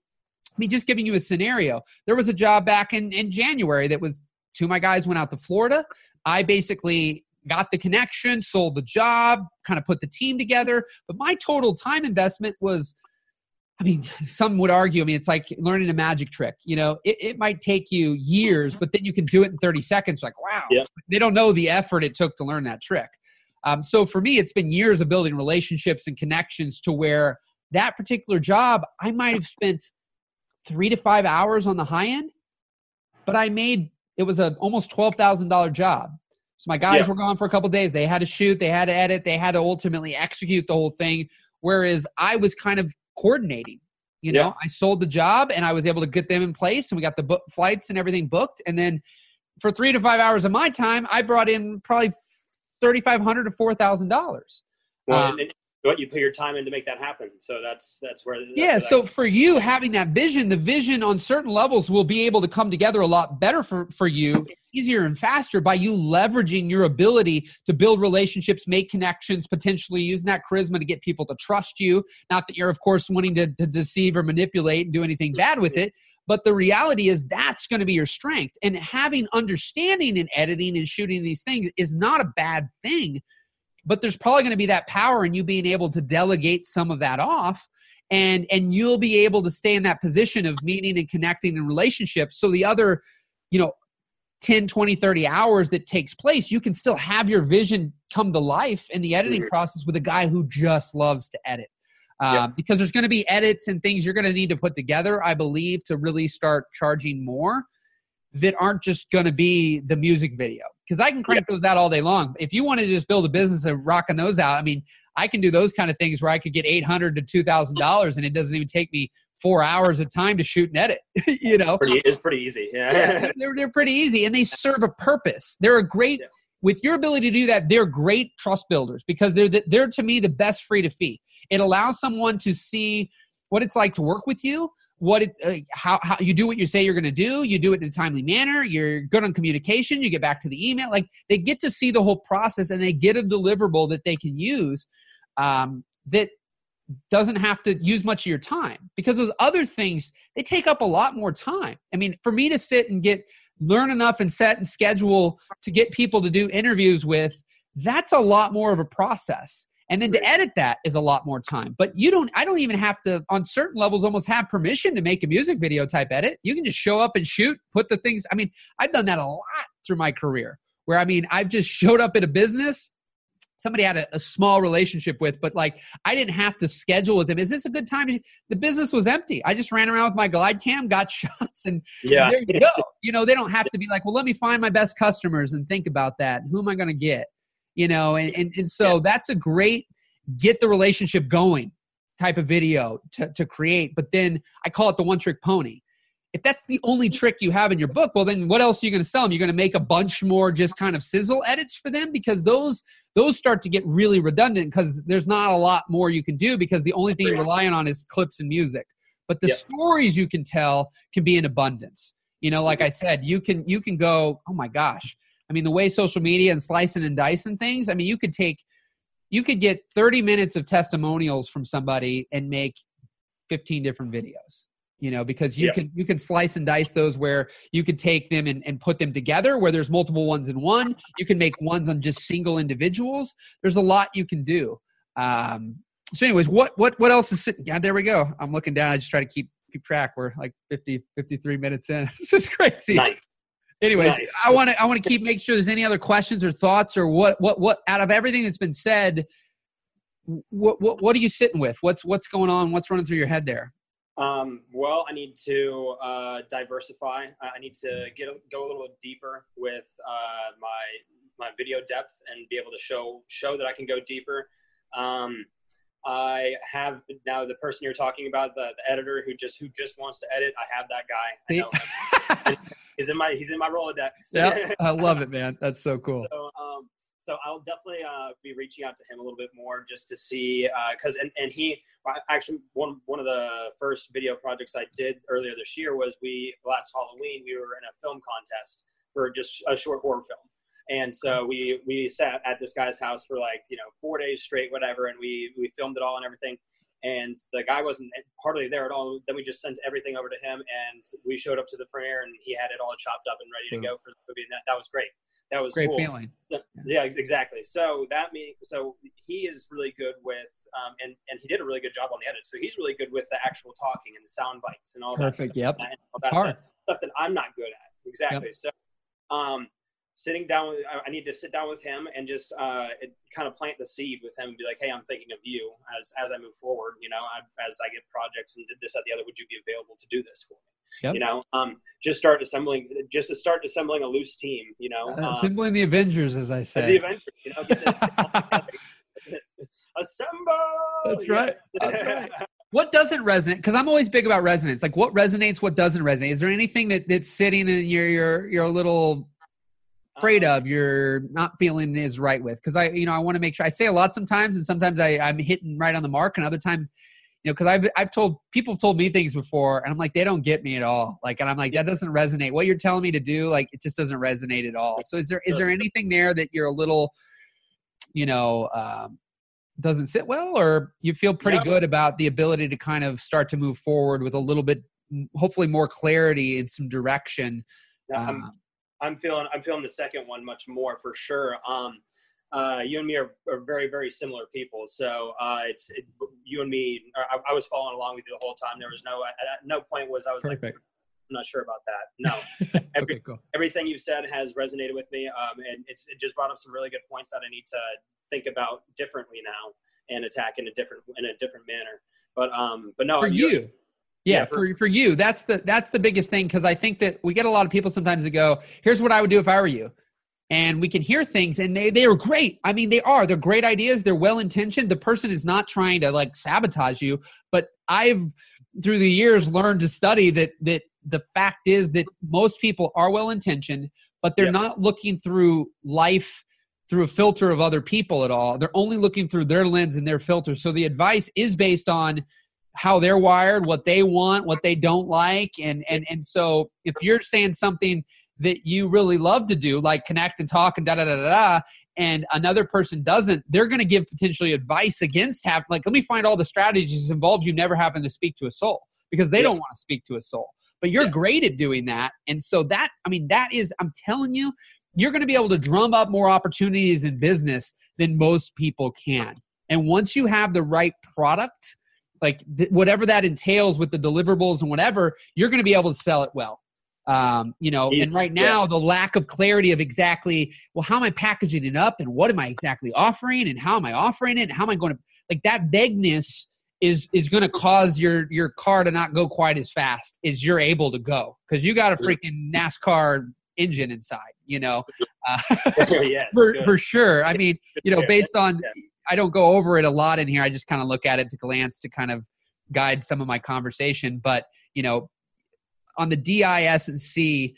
just giving you a scenario. There was a job back in January that was, two of my guys went out to Florida. I basically got the connection, sold the job, kind of put the team together. But my total time investment was, some would argue, it's like learning a magic trick. It might take you years, but then you can do it in 30 seconds. Like, wow, yeah. They don't know the effort it took to learn that trick. So for me, it's been years of building relationships and connections to where that particular job, I might have spent 3 to 5 hours on the high end, but it was an almost $12,000 job. So my guys were gone for a couple of days. They had to shoot. They had to edit. They had to ultimately execute the whole thing. Whereas I was kind of coordinating, I sold the job and I was able to get them in place and we got the flights and everything booked. And then for 3 to 5 hours of my time, I brought in probably $3,500 to $4,000. Well, you put your time in to make that happen. So that's where. So for you having that vision, the vision on certain levels will be able to come together a lot better for you, easier and faster by you leveraging your ability to build relationships, make connections, potentially using that charisma to get people to trust you. Not that you're, of course, wanting to deceive or manipulate and do anything bad with it. But the reality is that's going to be your strength. And having understanding and editing and shooting these things is not a bad thing. But there's probably going to be that power in you being able to delegate some of that off and you'll be able to stay in that position of meeting and connecting and relationships. So the other, 10, 20, 30 hours that takes place, you can still have your vision come to life in the editing process with a guy who just loves to edit. Because there's going to be edits and things you're going to need to put together, I believe, to really start charging more that aren't just going to be the music video. Because I can crank those out all day long. If you want to just build a business of rocking those out, I can do those kind of things where I could get $800 to $2,000 and it doesn't even take me 4 hours of time to shoot and edit, It's pretty easy. Yeah. They're pretty easy and they serve a purpose. They're a great, with your ability to do that, they're great trust builders because they're to me the best free to fee. It allows someone to see what it's like to work with you. How you do what you say you're going to do, you do it in a timely manner, you're good on communication, you get back to the email, like they get to see the whole process and they get a deliverable that they can use that doesn't have to use much of your time because those other things, they take up a lot more time. For me to sit and learn enough and set and schedule to get people to do interviews with, that's a lot more of a process. And then to edit that is a lot more time. But you don't, I don't even have to, on certain levels, almost have permission to make a music video type edit. You can just show up and shoot, put the things. I mean, I've done that a lot through my career where, I mean, I've just showed up at a business somebody had a small relationship with, but like, I didn't have to schedule with them. Is this a good time? The business was empty. I just ran around with my glide cam, got shots, and there you go. You know, they don't have to be like, well, let me find my best customers and think about that. Who am I going to get? You know, and so that's a great get the relationship going type of video to create. But then I call it the one trick pony. If that's the only trick you have in your book, well, then what else are you going to sell them? You're going to make a bunch more just kind of sizzle edits for them because those start to get really redundant because there's not a lot more you can do because the only thing you're relying on is clips and music. But the stories you can tell can be in abundance. You know, like I said, you can go, oh my gosh. I mean, the way social media and slicing and dicing things, I mean, you could get 30 minutes of testimonials from somebody and make 15 different videos, you know, because you can slice and dice those where you could take them and put them together where there's multiple ones in one. You can make ones on just single individuals. There's a lot you can do. So anyways, what else is sitting? Yeah, there we go. I'm looking down. I just try to keep track. We're like 53 minutes in. This is crazy. Nice. Anyways, nice. I want to make sure there's any other questions or thoughts or what out of everything that's been said, what are you sitting with? What's going on? What's running through your head there? Well, I need to diversify. I need to go a little deeper with my video depth and be able to show that I can go deeper. I have now the person you're talking about, the editor who just wants to edit. I have that guy. I know. He's in my Rolodex. Yeah, I love it, man. That's so cool. So I'll definitely be reaching out to him a little bit more just to see because and he actually one of the first video projects I did earlier this year was last Halloween we were in a film contest for just a short horror film. And so we sat at this guy's house for like, you know, 4 days straight, whatever. And we filmed it all and everything. And the guy wasn't hardly there at all. Then we just sent everything over to him and we showed up to the premiere and he had it all chopped up and ready to go for the movie. And that was great. That was great cool. Feeling. Yeah, exactly. So so he is really good with, and he did a really good job on the edit. So he's really good with the actual talking and the sound bites and all that stuff. Yep. And all that stuff that I'm not good at. Exactly. Yep. So, I need to sit down with him and just kind of plant the seed with him and be like, hey, I'm thinking of you as I move forward, you know, as I get projects and did this at the other, would you be available to do this for me? Yep. You know, just to start assembling a loose team, you know, assembling the Avengers, as I say, the Avengers, you know, get assemble. That's right. That's right. What doesn't resonate? Because I'm always big about resonance. Like what resonates, what doesn't resonate? Is there anything that's sitting in your little afraid of, you're not feeling is right with? Because I want to make sure I say a lot sometimes, and sometimes I'm hitting right on the mark, and other times, you know, because people have told me things before, and I'm like, they don't get me at all. Like, and I'm like, that doesn't resonate. What you're telling me to do, like, it just doesn't resonate at all. So is there anything there that you're a little, you know, doesn't sit well, or you feel pretty good about the ability to kind of start to move forward with a little bit, hopefully more clarity and some direction? I'm feeling the second one much more for sure. You and me are very, very similar people. So you and me. I was following along with you the whole time. There was no point was I was Perfect. Like, I'm not sure about that. No, okay, cool. Everything you've said has resonated with me, and it just brought up some really good points that I need to think about differently now and attack in a different manner. But no, for you. Yeah, for you, that's the biggest thing, because I think that we get a lot of people sometimes that go, here's what I would do if I were you. And we can hear things, and they are great. I mean, they're great ideas. They're well-intentioned. The person is not trying to like sabotage you. But I've, through the years, learned to study that the fact is that most people are well-intentioned, but they're not looking through life through a filter of other people at all. They're only looking through their lens and their filter. So the advice is based on how they're wired, what they want, what they don't like, and so if you're saying something that you really love to do, like connect and talk and and another person doesn't, they're going to give potentially advice against having, like, let me find all the strategies involved. You never happen to speak to a soul because they don't want to speak to a soul, but you're great at doing that, and so that I'm telling you, you're going to be able to drum up more opportunities in business than most people can. And once you have the right product, like whatever that entails with the deliverables and whatever, you're going to be able to sell it well. You know, and right now the lack of clarity of exactly, well, how am I packaging it up and what am I exactly offering and how am I offering it and how am I going to, like, that vagueness is going to cause your car to not go quite as fast as you're able to go. Cause you got a freaking NASCAR engine inside, you know, for sure. I mean, you know, based on, I don't go over it a lot in here. I just kind of look at it to glance to kind of guide some of my conversation, but you know, on the DIS&C,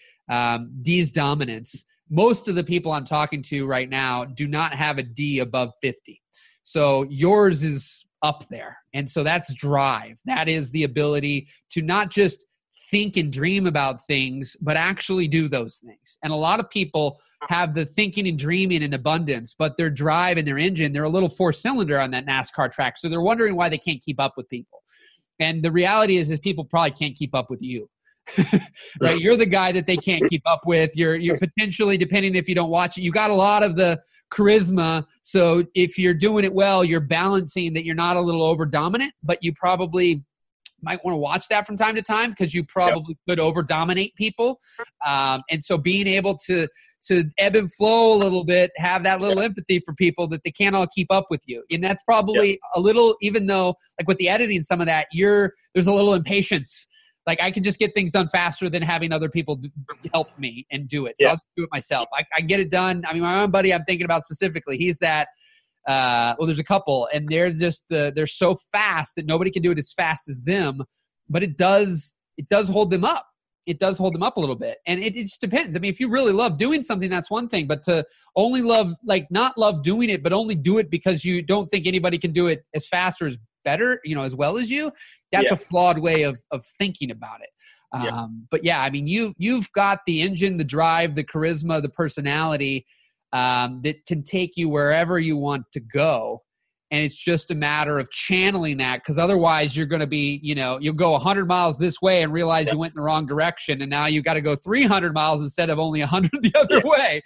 D's dominance, most of the people I'm talking to right now do not have a D above 50. So yours is up there. And so that's drive. That is the ability to not just think and dream about things, but actually do those things. And a lot of people have the thinking and dreaming in abundance, but their drive and their engine, they're a little 4-cylinder on that NASCAR track. So they're wondering why they can't keep up with people. And the reality is people probably can't keep up with you. Right, you're the guy that they can't keep up with. You're potentially, depending if you don't watch it, you got a lot of the charisma. So if you're doing it well, you're balancing that you're not a little over dominant, but you probably might want to watch that from time to time because you probably could over dominate people. And so being able to ebb and flow a little bit, have that little empathy for people that they can't all keep up with you. And that's probably a little, even though like with the editing, some of that, there's a little impatience. Like I can just get things done faster than having other people help me and do it. So I'll just do it myself. I get it done. I mean, my own buddy I'm thinking about specifically, he's that, well, there's a couple and they're just they're so fast that nobody can do it as fast as them, but it does hold them up. It does hold them up a little bit. And it just depends. I mean, if you really love doing something, that's one thing, but to only love, like not love doing it, but only do it because you don't think anybody can do it as fast or as better, you know, as well as you, that's a flawed way of thinking about it. But yeah, I mean, you've got the engine, the drive, the charisma, the personality that can take you wherever you want to go. And it's just a matter of channeling that because otherwise you're going to be, you know, you'll go 100 miles this way and realize you went in the wrong direction. And now you got to go 300 miles instead of only 100 the other way.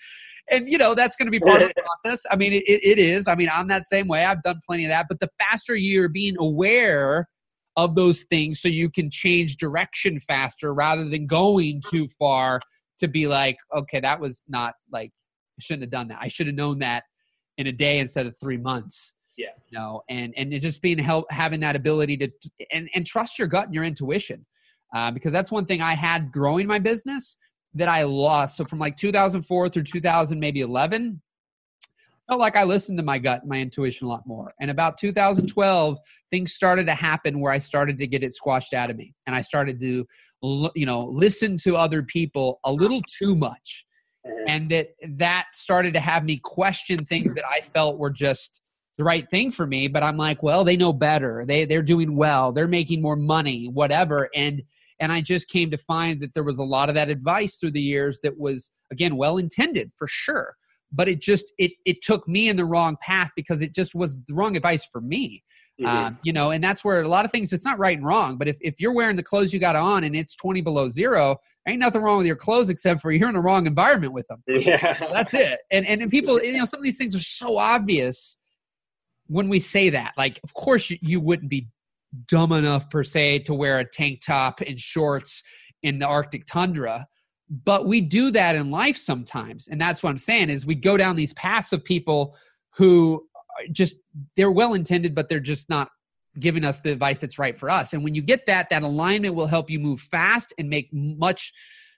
And, you know, that's going to be part of the process. I mean, it is. I mean, I'm that same way. I've done plenty of that. But the faster you're being aware of those things so you can change direction faster rather than going too far to be like, okay, that was not like, I shouldn't have done that. I should have known that in a day instead of 3 months. Yeah. You know, and it's just being having that ability to and trust your gut and your intuition because that's one thing I had growing my business that I lost. So from like 2004 through 2011, felt like I listened to my gut and my intuition a lot more. And about 2012, things started to happen where I started to get it squashed out of me. And I started to, you know, listen to other people a little too much. And that started to have me question things that I felt were just the right thing for me. But I'm like, well, they know better. They're doing well. They're making more money, whatever. And I just came to find that there was a lot of that advice through the years that was, again, well-intended for sure. But it just, it took me in the wrong path because it just was the wrong advice for me. You know, and that's where a lot of things, it's not right and wrong, but if you're wearing the clothes you got on and it's 20 below zero, ain't nothing wrong with your clothes except for you're in the wrong environment with them. Yeah. So that's it. And people, you know, some of these things are so obvious when we say that, like, of course you wouldn't be dumb enough per se to wear a tank top and shorts in the Arctic tundra. But we do that in life sometimes. And that's what I'm saying is we go down these paths of people who just, they're well-intended, but they're just not giving us the advice that's right for us. And when you get that alignment will help you move fast and make much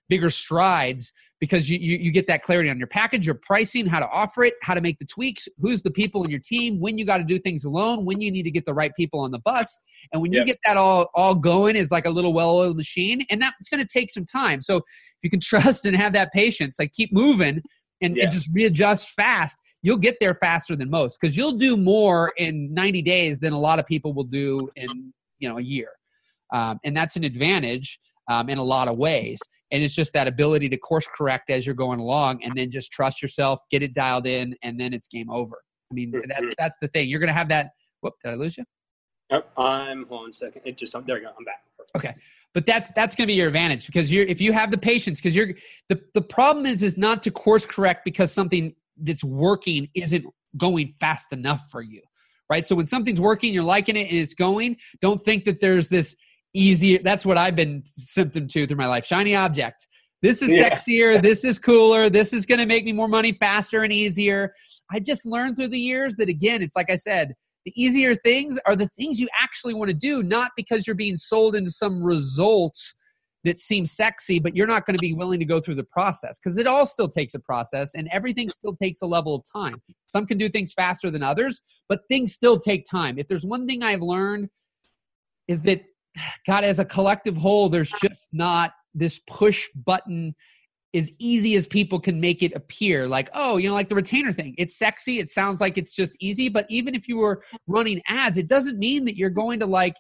bigger strides because you get that clarity on your package, your pricing, how to offer it, how to make the tweaks, who's the people in your team, when you got to do things alone, when you need to get the right people on the bus. And when you get that all going is like a little well-oiled machine, and that's going to take some time. So if you can trust and have that patience, like keep moving and just readjust fast, you'll get there faster than most because you'll do more in 90 days than a lot of people will do in, you know, a year. And that's an advantage in a lot of ways. And it's just that ability to course correct as you're going along and then just trust yourself, get it dialed in, and then it's game over. I mean, that's the thing. You're going to have that. Whoop, did I lose you? Nope. Hold on a second. There we go. I'm back. Okay. But that's going to be your advantage, because you're, if you have the patience, because you're, the problem is not to course correct because something that's working isn't going fast enough for you, right? So when something's working, you're liking it and it's going, don't think that there's this easier. That's what I've been symptom to through my life. Shiny object. This is sexier. This is cooler. This is going to make me more money faster and easier. I just learned through the years that, again, it's like I said, the easier things are the things you actually want to do, not because you're being sold into some results that seem sexy, but you're not going to be willing to go through the process, because it all still takes a process and everything still takes a level of time. Some can do things faster than others, but things still take time. If there's one thing I've learned is that, God, as a collective whole, there's just not this push button as easy as people can make it appear. Like, oh, you know, like the retainer thing. It's sexy. It sounds like it's just easy. But even if you were running ads, it doesn't mean that you're going to, like,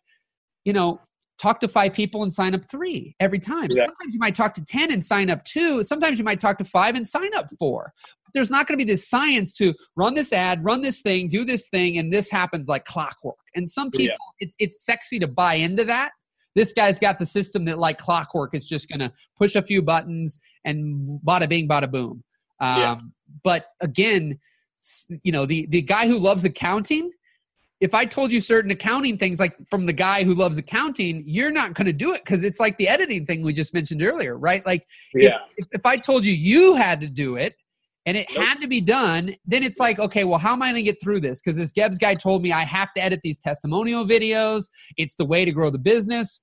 you know, talk to 5 people and sign up 3 every time. Yeah. Sometimes you might talk to 10 and sign up 2. Sometimes you might talk to 5 and sign up 4. But there's not going to be this science to run this ad, run this thing, do this thing, and this happens like clockwork. And some people, it's sexy to buy into that. This guy's got the system that, like clockwork, it's just going to push a few buttons and bada bing, bada boom. But again, you know, the guy who loves accounting, if I told you certain accounting things, like from the guy who loves accounting, you're not going to do it, because it's like the editing thing we just mentioned earlier, right? Like if I told you you had to do it and it had to be done, then it's like, okay, well, how am I going to get through this? Because this Gebs guy told me I have to edit these testimonial videos. It's the way to grow the business.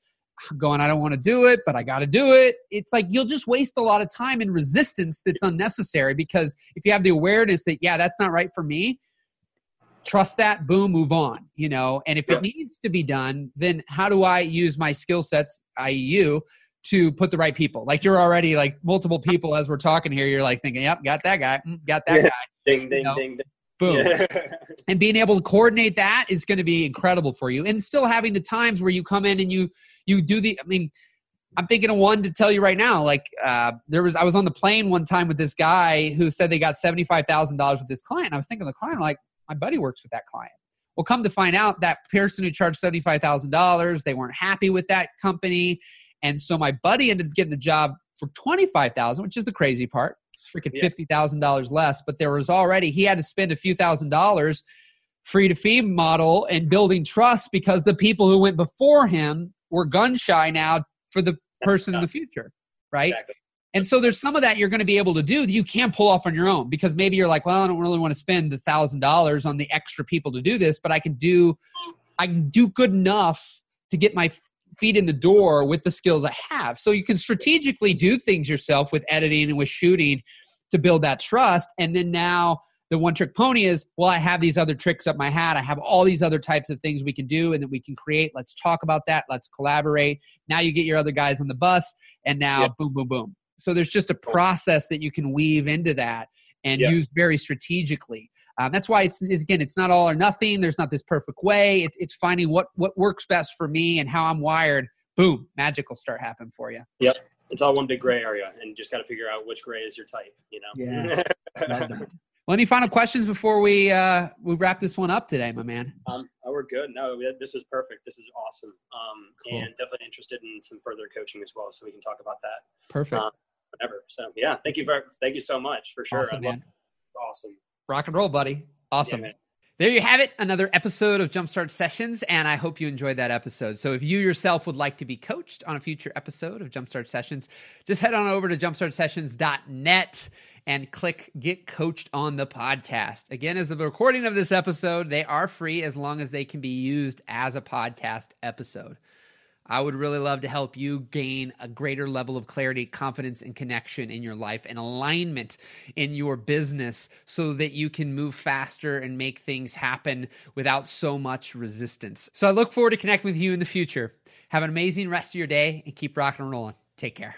I'm going, I don't want to do it, but I got to do it. It's like you'll just waste a lot of time and resistance that's unnecessary, because if you have the awareness that, yeah, that's not right for me, trust that, boom, move on, you know? And if it needs to be done, then how do I use my skill sets, i.e. you, to put the right people? Like you're already like multiple people as we're talking here. You're like thinking, yep, got that guy, got that guy. Ding, ding, ding, ding. Boom. And being able to coordinate that is going to be incredible for you. And still having the times where you come in and you do the, I mean, I'm thinking of one to tell you right now. Like I was on the plane one time with this guy who said they got $75,000 with this client. And I was thinking of the client, I'm like, my buddy works with that client. Well, come to find out that person who charged $75,000, they weren't happy with that company. And so my buddy ended up getting the job for $25,000, which is the crazy part. It's freaking $50,000 less. But there was already, he had to spend a few $1,000 free to feed model and building trust, because the people who went before him were gun shy now for the person in the future, right? Exactly. And so there's some of that you're going to be able to do that you can't pull off on your own, because maybe you're like, well, I don't really want to spend the $1,000 on the extra people to do this, but I can do good enough to get my feet in the door with the skills I have. So you can strategically do things yourself with editing and with shooting to build that trust. And then now the one trick pony is, well, I have these other tricks up my hat. I have all these other types of things we can do and that we can create. Let's talk about that. Let's collaborate. Now you get your other guys on the bus, and now boom, boom, boom. So there's just a process that you can weave into that and use very strategically. That's why it's not all or nothing. There's not this perfect way. It's finding what works best for me and how I'm wired. Boom, magic will start happening for you. Yep. It's all one big gray area, and you just got to figure out which gray is your type, you know? Yeah. Well, any final questions before we wrap this one up today, my man? We're good. No, this was perfect. This is awesome. Cool. And definitely interested in some further coaching as well, so we can talk about that. Perfect. Whatever. So yeah, thank you so much for sure. Awesome, man. Awesome. Rock and roll, buddy. Awesome. Yeah, there you have it. Another episode of Jumpstart Sessions, and I hope you enjoyed that episode. So if you yourself would like to be coached on a future episode of Jumpstart Sessions, just head on over to jumpstartsessions.net and click Get Coached on the Podcast. Again, as the recording of this episode, they are free as long as they can be used as a podcast episode. I would really love to help you gain a greater level of clarity, confidence, and connection in your life and alignment in your business, so that you can move faster and make things happen without so much resistance. So I look forward to connecting with you in the future. Have an amazing rest of your day, and keep rocking and rolling. Take care.